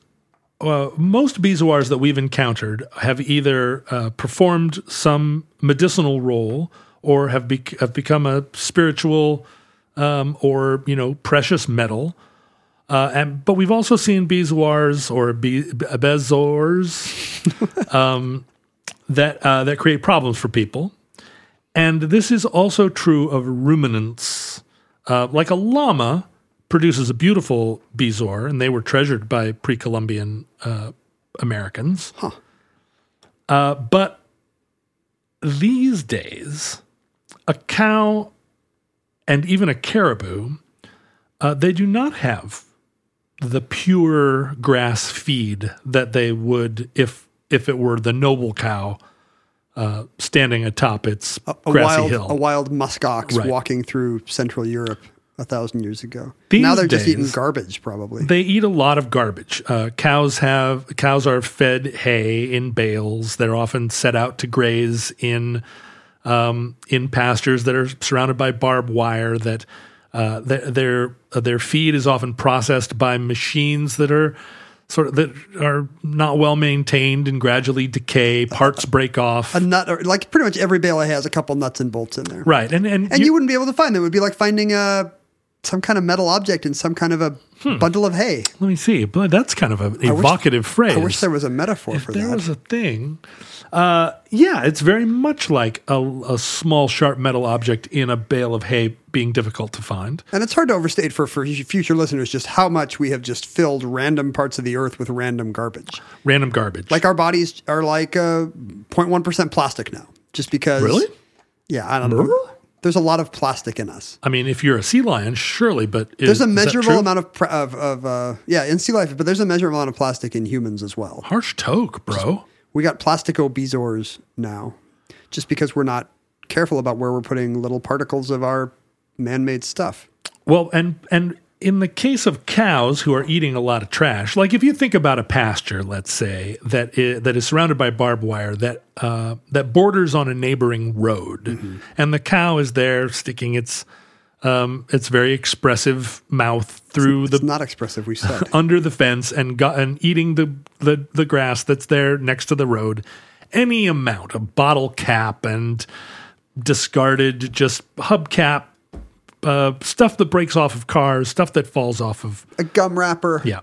Uh, most bezoars that we've encountered have either uh, performed some medicinal role or have, be- have become a spiritual um, or, you know, precious metal. Uh, and but we've also seen bezoars or be, bezors um, that uh, that create problems for people. And this is also true of ruminants. Uh, like a llama produces a beautiful bezor, and they were treasured by pre-Columbian uh, Americans. Huh. Uh, but these days, a cow and even a caribou, uh, they do not have the pure grass feed that they would if if it were the noble cow uh, standing atop its a, a grassy wild, hill. A wild musk ox right. walking through Central Europe a thousand years ago. These now they're days, just eating garbage, probably. They eat a lot of garbage. Uh, cows have cows are fed hay in bales. They're often set out to graze in um, in pastures that are surrounded by barbed wire. That uh, th- their uh, their feed is often processed by machines that are sort of that are not well maintained and gradually decay. Parts uh, break off. A nut, or like pretty much every bale has a couple nuts and bolts in there. Right, and and and you, you wouldn't be able to find them. It would be like finding a some kind of metal object in some kind of a hmm. bundle of hay. Let me see. But that's kind of an evocative I wish, phrase. I wish there was a metaphor if for there that. There was a thing. Uh, yeah, it's very much like a, a small, sharp metal object in a bale of hay being difficult to find. And it's hard to overstate for, for future listeners just how much we have just filled random parts of the earth with random garbage. Random garbage. Like our bodies are like uh, zero point one percent plastic now. Just because. Really? Yeah, I don't Burr? know. There's a lot of plastic in us. I mean, if you're a sea lion, surely, but is, there's a measurable amount of of, of uh, yeah in sea life, but there's a measurable amount of plastic in humans as well. Harsh toke, bro. We got plasticobezors now, just because we're not careful about where we're putting little particles of our man-made stuff. Well, and and in the case of cows who are eating a lot of trash, like if you think about a pasture, let's say that is, that is surrounded by barbed wire that uh, that borders on a neighboring road, mm-hmm. and the cow is there sticking its um, its very expressive mouth through it's, the it's not expressive we said under the fence and got, and eating the, the the grass that's there next to the road, any amount of bottle cap and discarded just hubcap. Uh, stuff that breaks off of cars, stuff that falls off of... A gum wrapper. Yeah.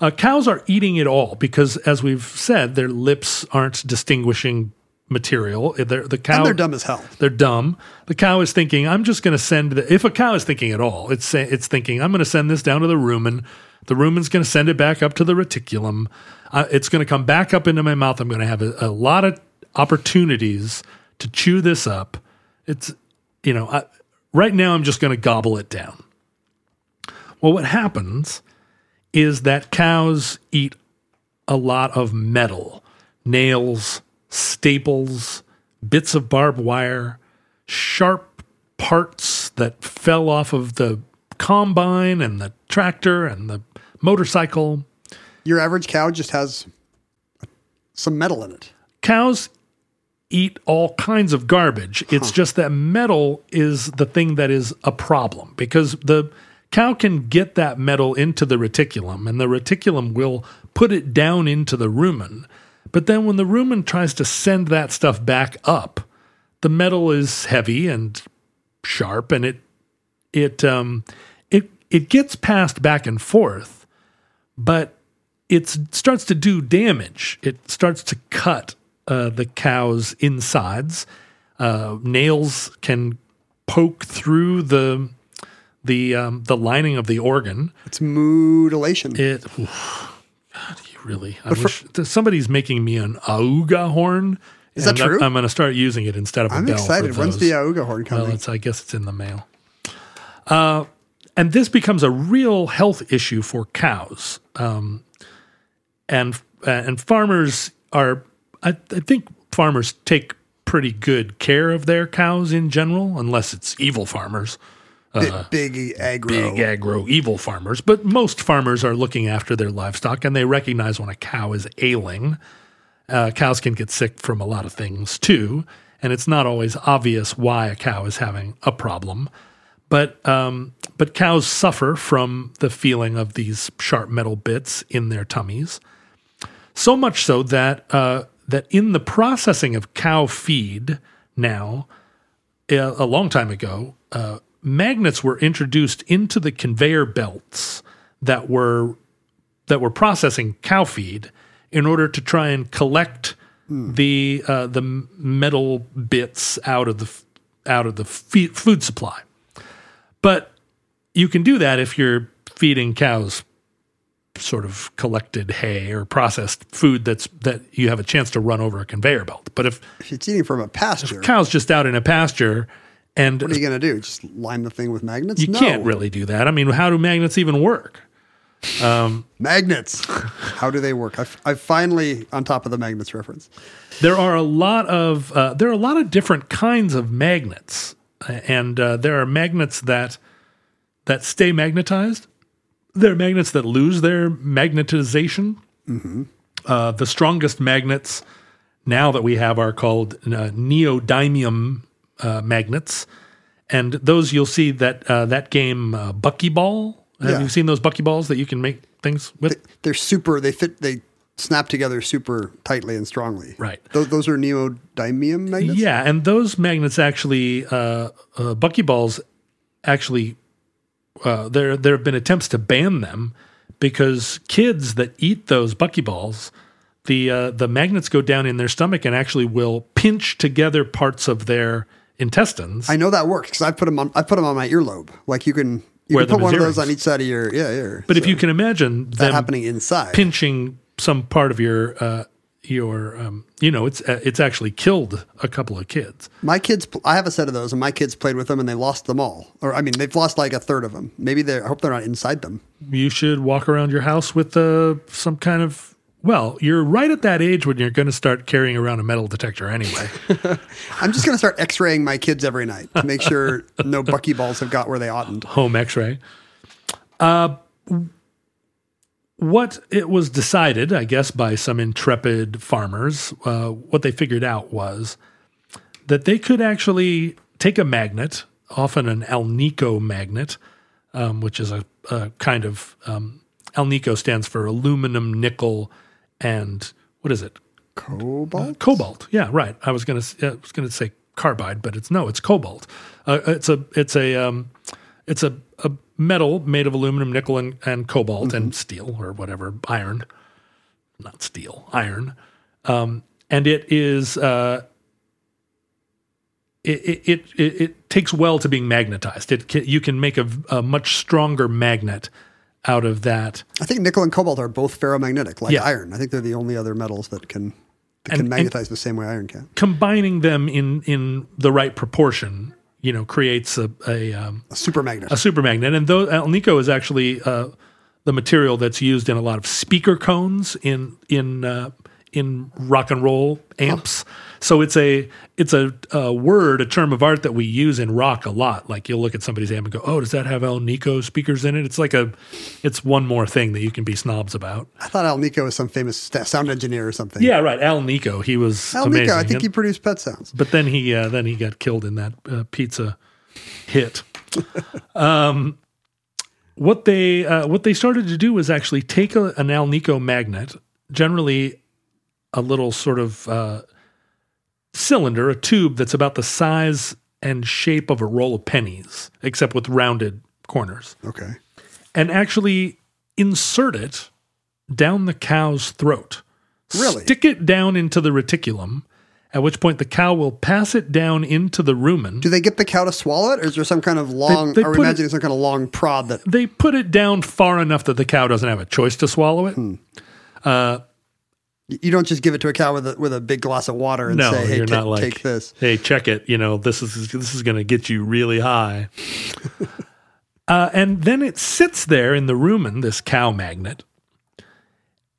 Uh, cows are eating it all because, as we've said, their lips aren't distinguishing material. They're, the cow, and they're dumb as hell. They're dumb. The cow is thinking, I'm just going to send... The, if a cow is thinking at all, it's it's thinking, I'm going to send this down to the rumen. The rumen's going to send it back up to the reticulum. Uh, it's going to come back up into my mouth. I'm going to have a, a lot of opportunities to chew this up. It's, you know... I, Right now, I'm just going to gobble it down. Well, what happens is that cows eat a lot of metal, nails, staples, bits of barbed wire, sharp parts that fell off of the combine and the tractor and the motorcycle. Your average cow just has some metal in it. Cows eat all kinds of garbage. It's huh. just that metal is the thing that is a problem because the cow can get that metal into the reticulum and the reticulum will put it down into the rumen. But then when the rumen tries to send that stuff back up, the metal is heavy and sharp and it it um it it gets passed back and forth, but it starts to do damage. It starts to cut Uh, the cow's insides. Uh, nails can poke through the the um, the lining of the organ. It's mutilation. It oof, God, you really. I wish, for, somebody's making me an auga horn. Is that true? I, I'm going to start using it instead of. I'm a bell excited. For When's the auga horn coming? Well, it's, I guess it's in the mail. Uh, and this becomes a real health issue for cows, um, and and farmers are. I, th- I think farmers take pretty good care of their cows in general, unless it's evil farmers. Uh, big, big aggro. Big aggro, evil farmers. But most farmers are looking after their livestock, and they recognize when a cow is ailing. Uh, cows can get sick from a lot of things, too, and it's not always obvious why a cow is having a problem. But um, but cows suffer from the feeling of these sharp metal bits in their tummies, so much so that... Uh, that in the processing of cow feed now, a long time ago, uh, magnets were introduced into the conveyor belts that were that were processing cow feed in order to try and collect mm. the uh, the metal bits out of the out of the feed, food supply. But you can do that if you're feeding cows sort of collected hay or processed food that's that you have a chance to run over a conveyor belt. But if, if it's eating from a pasture, if cow's just out in a pasture, and what are you going to do? Just line the thing with magnets? You no. can't really do that. I mean, how do magnets even work? Um, magnets. How do they work? I, f- I finally on top of the magnets reference. There are a lot of uh, there are a lot of different kinds of magnets, and uh, there are magnets that that stay magnetized. There are magnets that lose their magnetization. Mm-hmm. Uh, the strongest magnets now that we have are called uh, neodymium uh, magnets, and those you'll see that uh, that game uh, Buckyball. Have yeah. you seen those Buckyballs that you can make things with? They, they're super. They fit. They snap together super tightly and strongly. Right. Those, those are neodymium magnets. Yeah, and those magnets actually, uh, uh, Buckyballs, actually, uh, there there have been attempts to ban them because kids that eat those Buckyballs, the uh, the magnets go down in their stomach and actually will pinch together parts of their intestines. I know that works because I put them on. I put them on my earlobe. Like you can. You can put one of those on each side of your yeah, ear. But so if you can imagine them happening inside, pinching some part of your uh, your um, you know, it's uh, it's actually killed a couple of kids. My kids, I have a set of those, and my kids played with them, and they lost them all. Or I mean, they've lost like a third of them. Maybe they. I hope they're not inside them. You should walk around your house with uh, some kind of. Well, you're right at that age when you're going to start carrying around a metal detector anyway. I'm just going to start x-raying my kids every night to make sure no Buckyballs have got where they oughtn't. Home x-ray. Uh, what it was decided, I guess, by some intrepid farmers, uh, what they figured out was that they could actually take a magnet, often an Alnico magnet, um, which is a, a kind of um, – Alnico stands for aluminum, nickel, and what is it? Cobalt? Uh, cobalt. Yeah, right. I was going to I was going to say carbide, but it's no, it's cobalt. Uh, it's a it's a um, it's a, a metal made of aluminum, nickel, and, and cobalt mm-hmm. and steel or whatever, iron. Not steel, iron. Um, and it is uh, it, it it it takes well to being magnetized. It can, you can make a, a much stronger magnet out of that. I think nickel and cobalt are both ferromagnetic, like yeah. iron. I think they're the only other metals that can that and, can magnetize and the same way iron can. Combining them in, in the right proportion, you know, creates a a, um, a super magnet. A super magnet, and though Alnico is actually uh, the material that's used in a lot of speaker cones in in uh, in rock and roll amps. Huh. So it's a it's a, a word, a term of art that we use in rock a lot. Like you'll look at somebody's amp and go, "Oh, does that have Alnico speakers in it?" It's like a, it's one more thing that you can be snobs about. I thought Alnico was some famous sound engineer or something. Yeah, right. Alnico, he was Alnico. Amazing. I think and, he produced Pet Sounds. But then he uh, then he got killed in that uh, pizza hit. um, what they uh, what they started to do was actually take a, an Alnico magnet, generally a little sort of. Uh, cylinder, a tube that's about the size and shape of a roll of pennies, except with rounded corners. Okay. And actually insert it down the cow's throat. Really? Stick it down into the reticulum, at which point the cow will pass it down into the rumen. Do they get the cow to swallow it, or is there some kind of long, they, they are we imagining it, some kind of long prod that... They put it down far enough that the cow doesn't have a choice to swallow it. Hmm. Uh You don't just give it to a cow with a, with a big glass of water and no, say, "Hey, t- like, take this." Hey, check it. You know, this is this is going to get you really high. uh, and then it sits there in the rumen, this cow magnet,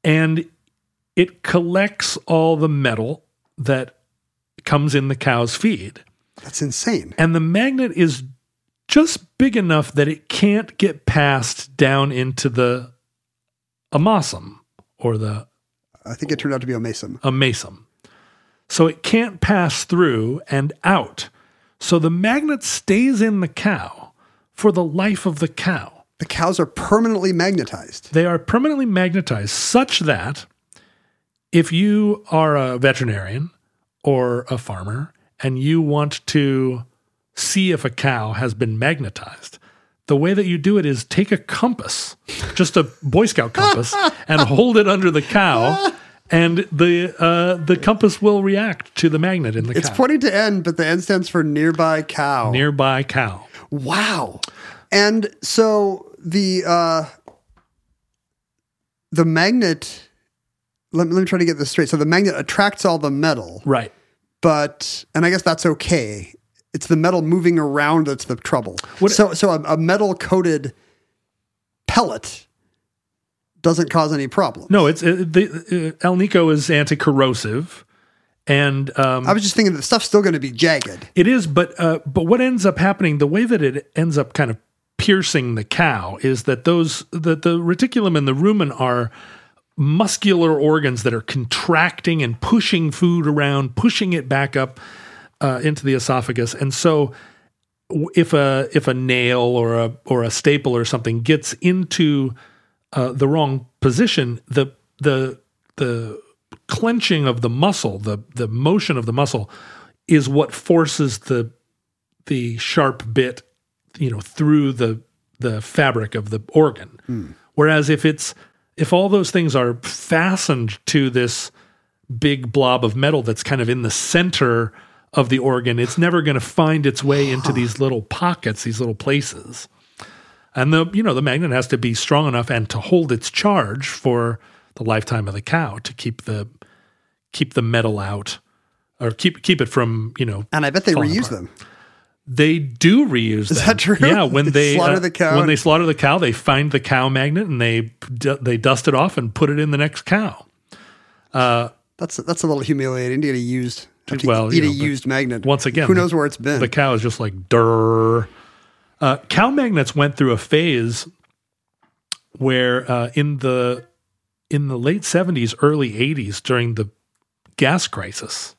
and it collects all the metal that comes in the cow's feed. That's insane. And the magnet is just big enough that it can't get passed down into the omasum or the. I think it turned out to be a mesum. A mesum. So it can't pass through and out. So the magnet stays in the cow for the life of the cow. The cows are permanently magnetized. They are permanently magnetized such that if you are a veterinarian or a farmer and you want to see if a cow has been magnetized, the way that you do it is take a compass, just a Boy Scout compass, and hold it under the cow, and the uh, the compass will react to the magnet in the it's cow. It's pointing to N, but the N stands for nearby cow. Nearby cow. Wow. And so the uh, the magnet... Let me, let me try to get this straight. So the magnet attracts all the metal. Right. But, and I guess that's okay. It's the metal moving around that's the trouble. What, so so a, a metal-coated pellet doesn't cause any problem. No, it's it, the, uh, Alnico is anti-corrosive. And um, I was just thinking that the stuff's still going to be jagged. It is, but uh, but what ends up happening, the way that it ends up kind of piercing the cow is that those that the reticulum and the rumen are muscular organs that are contracting and pushing food around, pushing it back up uh, into the esophagus. And so, if a if a nail or a or a staple or something gets into uh, the wrong position, the the the clenching of the muscle, the the motion of the muscle, is what forces the the sharp bit, you know, through the the fabric of the organ. Mm. Whereas if it's If all those things are fastened to this big blob of metal that's kind of in the center of the organ, it's never going to find its way into these little pockets, these little places. And the, you know, the magnet has to be strong enough and to hold its charge for the lifetime of the cow to keep the keep the metal out or keep keep it from, you know. And I bet they reuse apart. them. They do reuse them. Is that true? Yeah, when they slaughter uh, the cow. When they slaughter the cow, they find the cow magnet and they d- they dust it off and put it in the next cow. Uh, that's a, that's a little humiliating to get a used to well, eat you know, a used magnet. Once again, who knows where it's been? The cow is just like durr. Uh, cow magnets went through a phase where uh, in the in the late seventies, early eighties, during the gas crisis,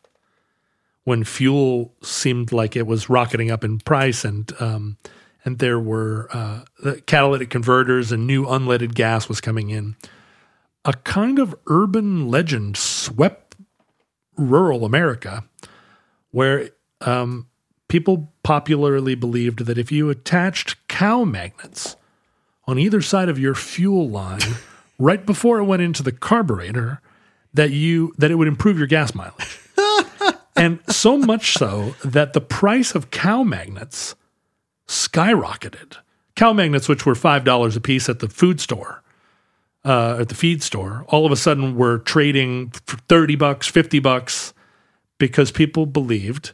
when fuel seemed like it was rocketing up in price, and um, and there were uh, the catalytic converters and new unleaded gas was coming in, a kind of urban legend swept rural America, where um, people popularly believed that if you attached cow magnets on either side of your fuel line, right before it went into the carburetor, that you that it would improve your gas mileage. And so much so that the price of cow magnets skyrocketed. Cow magnets, which were five dollars a piece at the food store, uh, at the feed store, all of a sudden were trading for thirty bucks, fifty bucks, because people believed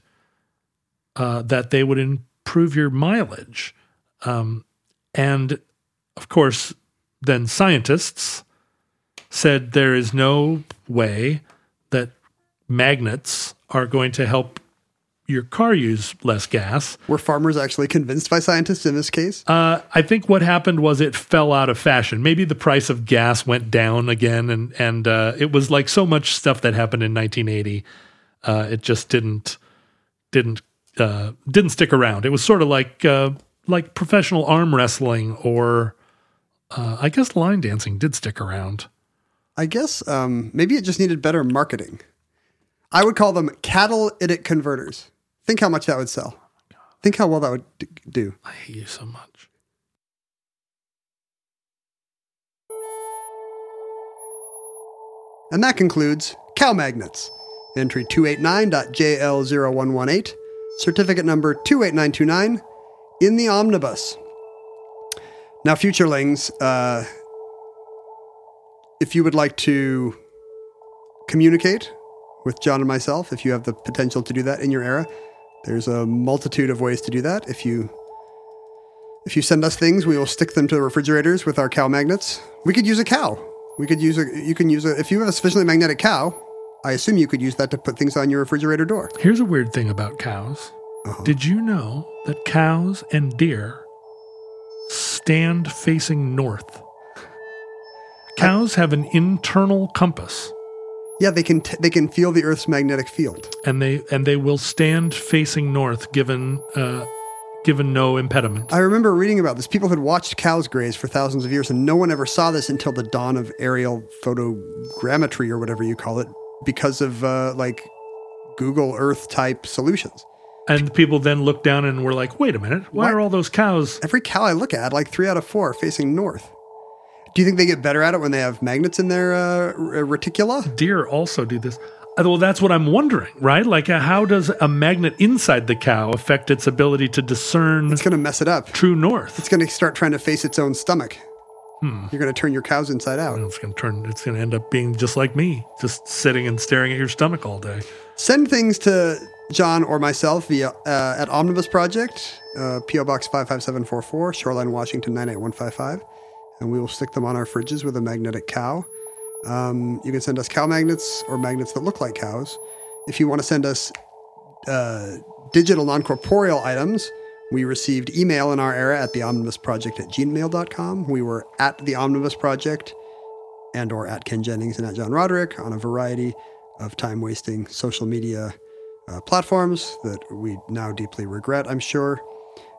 uh, that they would improve your mileage. Um, and, of course, then scientists said there is no way that magnets are going to help your car use less gas. Were farmers actually convinced by scientists in this case? Uh, I think what happened was it fell out of fashion. Maybe the price of gas went down again, and and uh, it was like so much stuff that happened in nineteen eighty. Uh, it just didn't didn't uh, didn't stick around. It was sort of like uh, like professional arm wrestling, or uh, I guess line dancing did stick around. I guess um, maybe it just needed better marketing. I would call them catalytic converters. Think how much that would sell. Think how well that would do. I hate you so much. And that concludes Cow Magnets. Entry two eight nine dot J L zero one one eight, certificate number two eight nine two nine, in the Omnibus. Now, futurelings, uh, if you would like to communicate with John and myself, if you have the potential to do that in your era, there's a multitude of ways to do that. If you if you send us things, we will stick them to the refrigerators with our cow magnets. We could use a cow. We could use a. You can use a. If you have a sufficiently magnetic cow, I assume you could use that to put things on your refrigerator door. Here's a weird thing about cows. Uh-huh. Did you know that cows and deer stand facing north? Cows I- have an internal compass. Yeah, they can t- they can feel the Earth's magnetic field, and they and they will stand facing north, given uh, given no impediment. I remember reading about this. People had watched cows graze for thousands of years, and no one ever saw this until the dawn of aerial photogrammetry, or whatever you call it, because of uh, like Google Earth type solutions. And people then looked down and were like, wait a minute, why what? are all those cows? Every cow I look at, like three out of four, are facing north. Do you think they get better at it when they have magnets in their uh, reticula? Deer also do this. Well, that's what I'm wondering, right? Like, uh, how does a magnet inside the cow affect its ability to discern? It's going to mess it up. True north. It's going to start trying to face its own stomach. Hmm. You're going to turn your cows inside out. It's going to turn. It's going to end up being just like me, just sitting and staring at your stomach all day. Send things to John or myself via uh, at Omnibus Project, uh, P O Box five five seven four four, Shoreline, Washington nine eight one five five, and we will stick them on our fridges with a magnetic cow. Um, you can send us cow magnets or magnets that look like cows. If you want to send us uh, digital non-corporeal items, we received email in our era at theomnibusproject at gmail dot com. We were at the Omnibus Project and or at Ken Jennings and at John Roderick on a variety of time-wasting social media uh, platforms that we now deeply regret, I'm sure.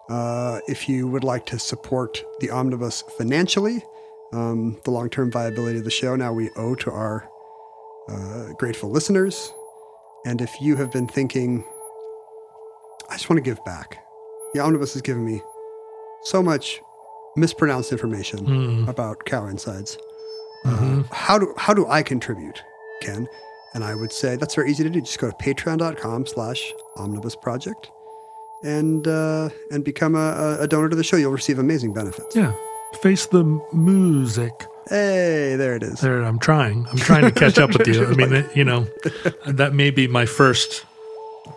Uh, if you would like to support the Omnibus financially, Um, the long-term viability of the show now we owe to our uh, grateful listeners. And if you have been thinking, I just want to give back. The Omnibus has given me so much mispronounced information mm. about cow insides. Mm-hmm. Uh, how do how do I contribute, Ken? And I would say that's very easy to do. Just go to patreon.com slash omnibus project and, uh, and become a, a donor to the show. You'll receive amazing benefits. Yeah. Face the music. Hey, there it is. There, I'm trying. I'm trying to catch up with you. I mean, it, you know, that may be my first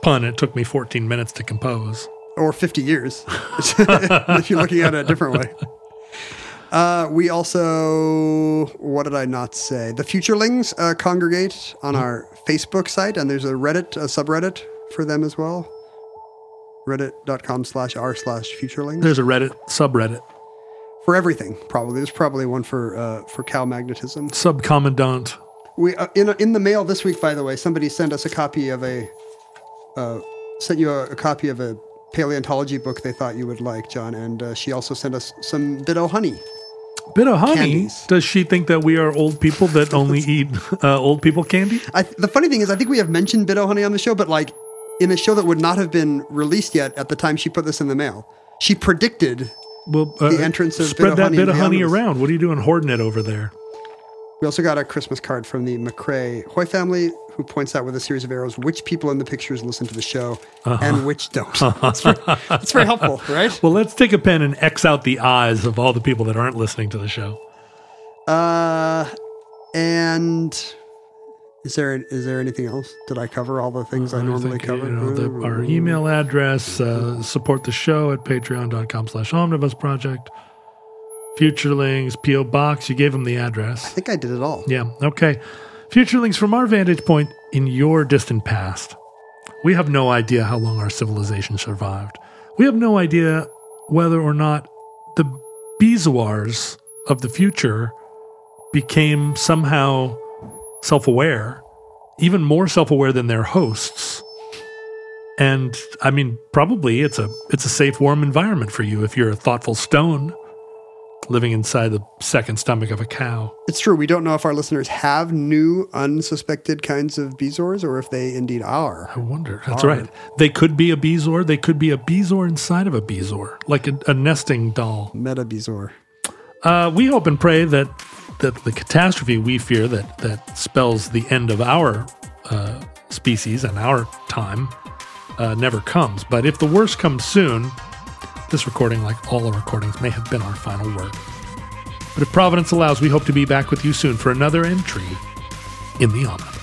pun. It took me fourteen minutes to compose. Or fifty years, if you're looking at it a different way. Uh, we also, what did I not say? The Futurelings uh, congregate on mm-hmm. our Facebook site, and there's a Reddit, a subreddit for them as well. Reddit.com slash r slash Futurelings. There's a Reddit subreddit. For everything, probably. There's probably one for uh, for cow magnetism. Subcommandant. We uh, in in the mail this week, by the way, somebody sent us a copy of a uh, sent you a, a copy of a paleontology book they thought you would like, John, and uh, she also sent us some Bitto honey. Bitto honey. Candies. Does she think that we are old people that only eat uh, old people candy? I, the funny thing is, I think we have mentioned Bitto honey on the show, but like in a show that would not have been released yet at the time she put this in the mail. She predicted. Well, uh, the entrance of spread that bit of honey around. What are you doing hoarding it over there? We also got a Christmas card from the McCrae Hoy family, who points out with a series of arrows which people in the pictures listen to the show uh-huh. and which don't. That's very, that's very helpful, right? Well, let's take a pen and X out the eyes of all the people that aren't listening to the show. Uh, and is there is there anything else? Did I cover all the things uh, I normally I think, cover? You know, the, our email address, uh, support the show at patreon.com slash omnibus project. Futurelings, P O. Box, you gave them the address. I think I did it all. Yeah, okay. Futurelings, from our vantage point in your distant past, we have no idea how long our civilization survived. We have no idea whether or not the Beezus of the future became somehow self-aware, even more self-aware than their hosts. And I mean, probably it's a it's a safe, warm environment for you if you're a thoughtful stone living inside the second stomach of a cow. It's true. We don't know if our listeners have new, unsuspected kinds of Beezus or if they indeed are. I wonder. That's are. right. They could be a Beezus. They could be a Beezus inside of a Beezus, like a, a nesting doll. Meta Beezus. Uh, we hope and pray that that the catastrophe we fear that, that spells the end of our uh, species and our time uh, never comes. But if the worst comes soon, this recording, like all our recordings, may have been our final word. But if Providence allows, we hope to be back with you soon for another entry in the Omnibus.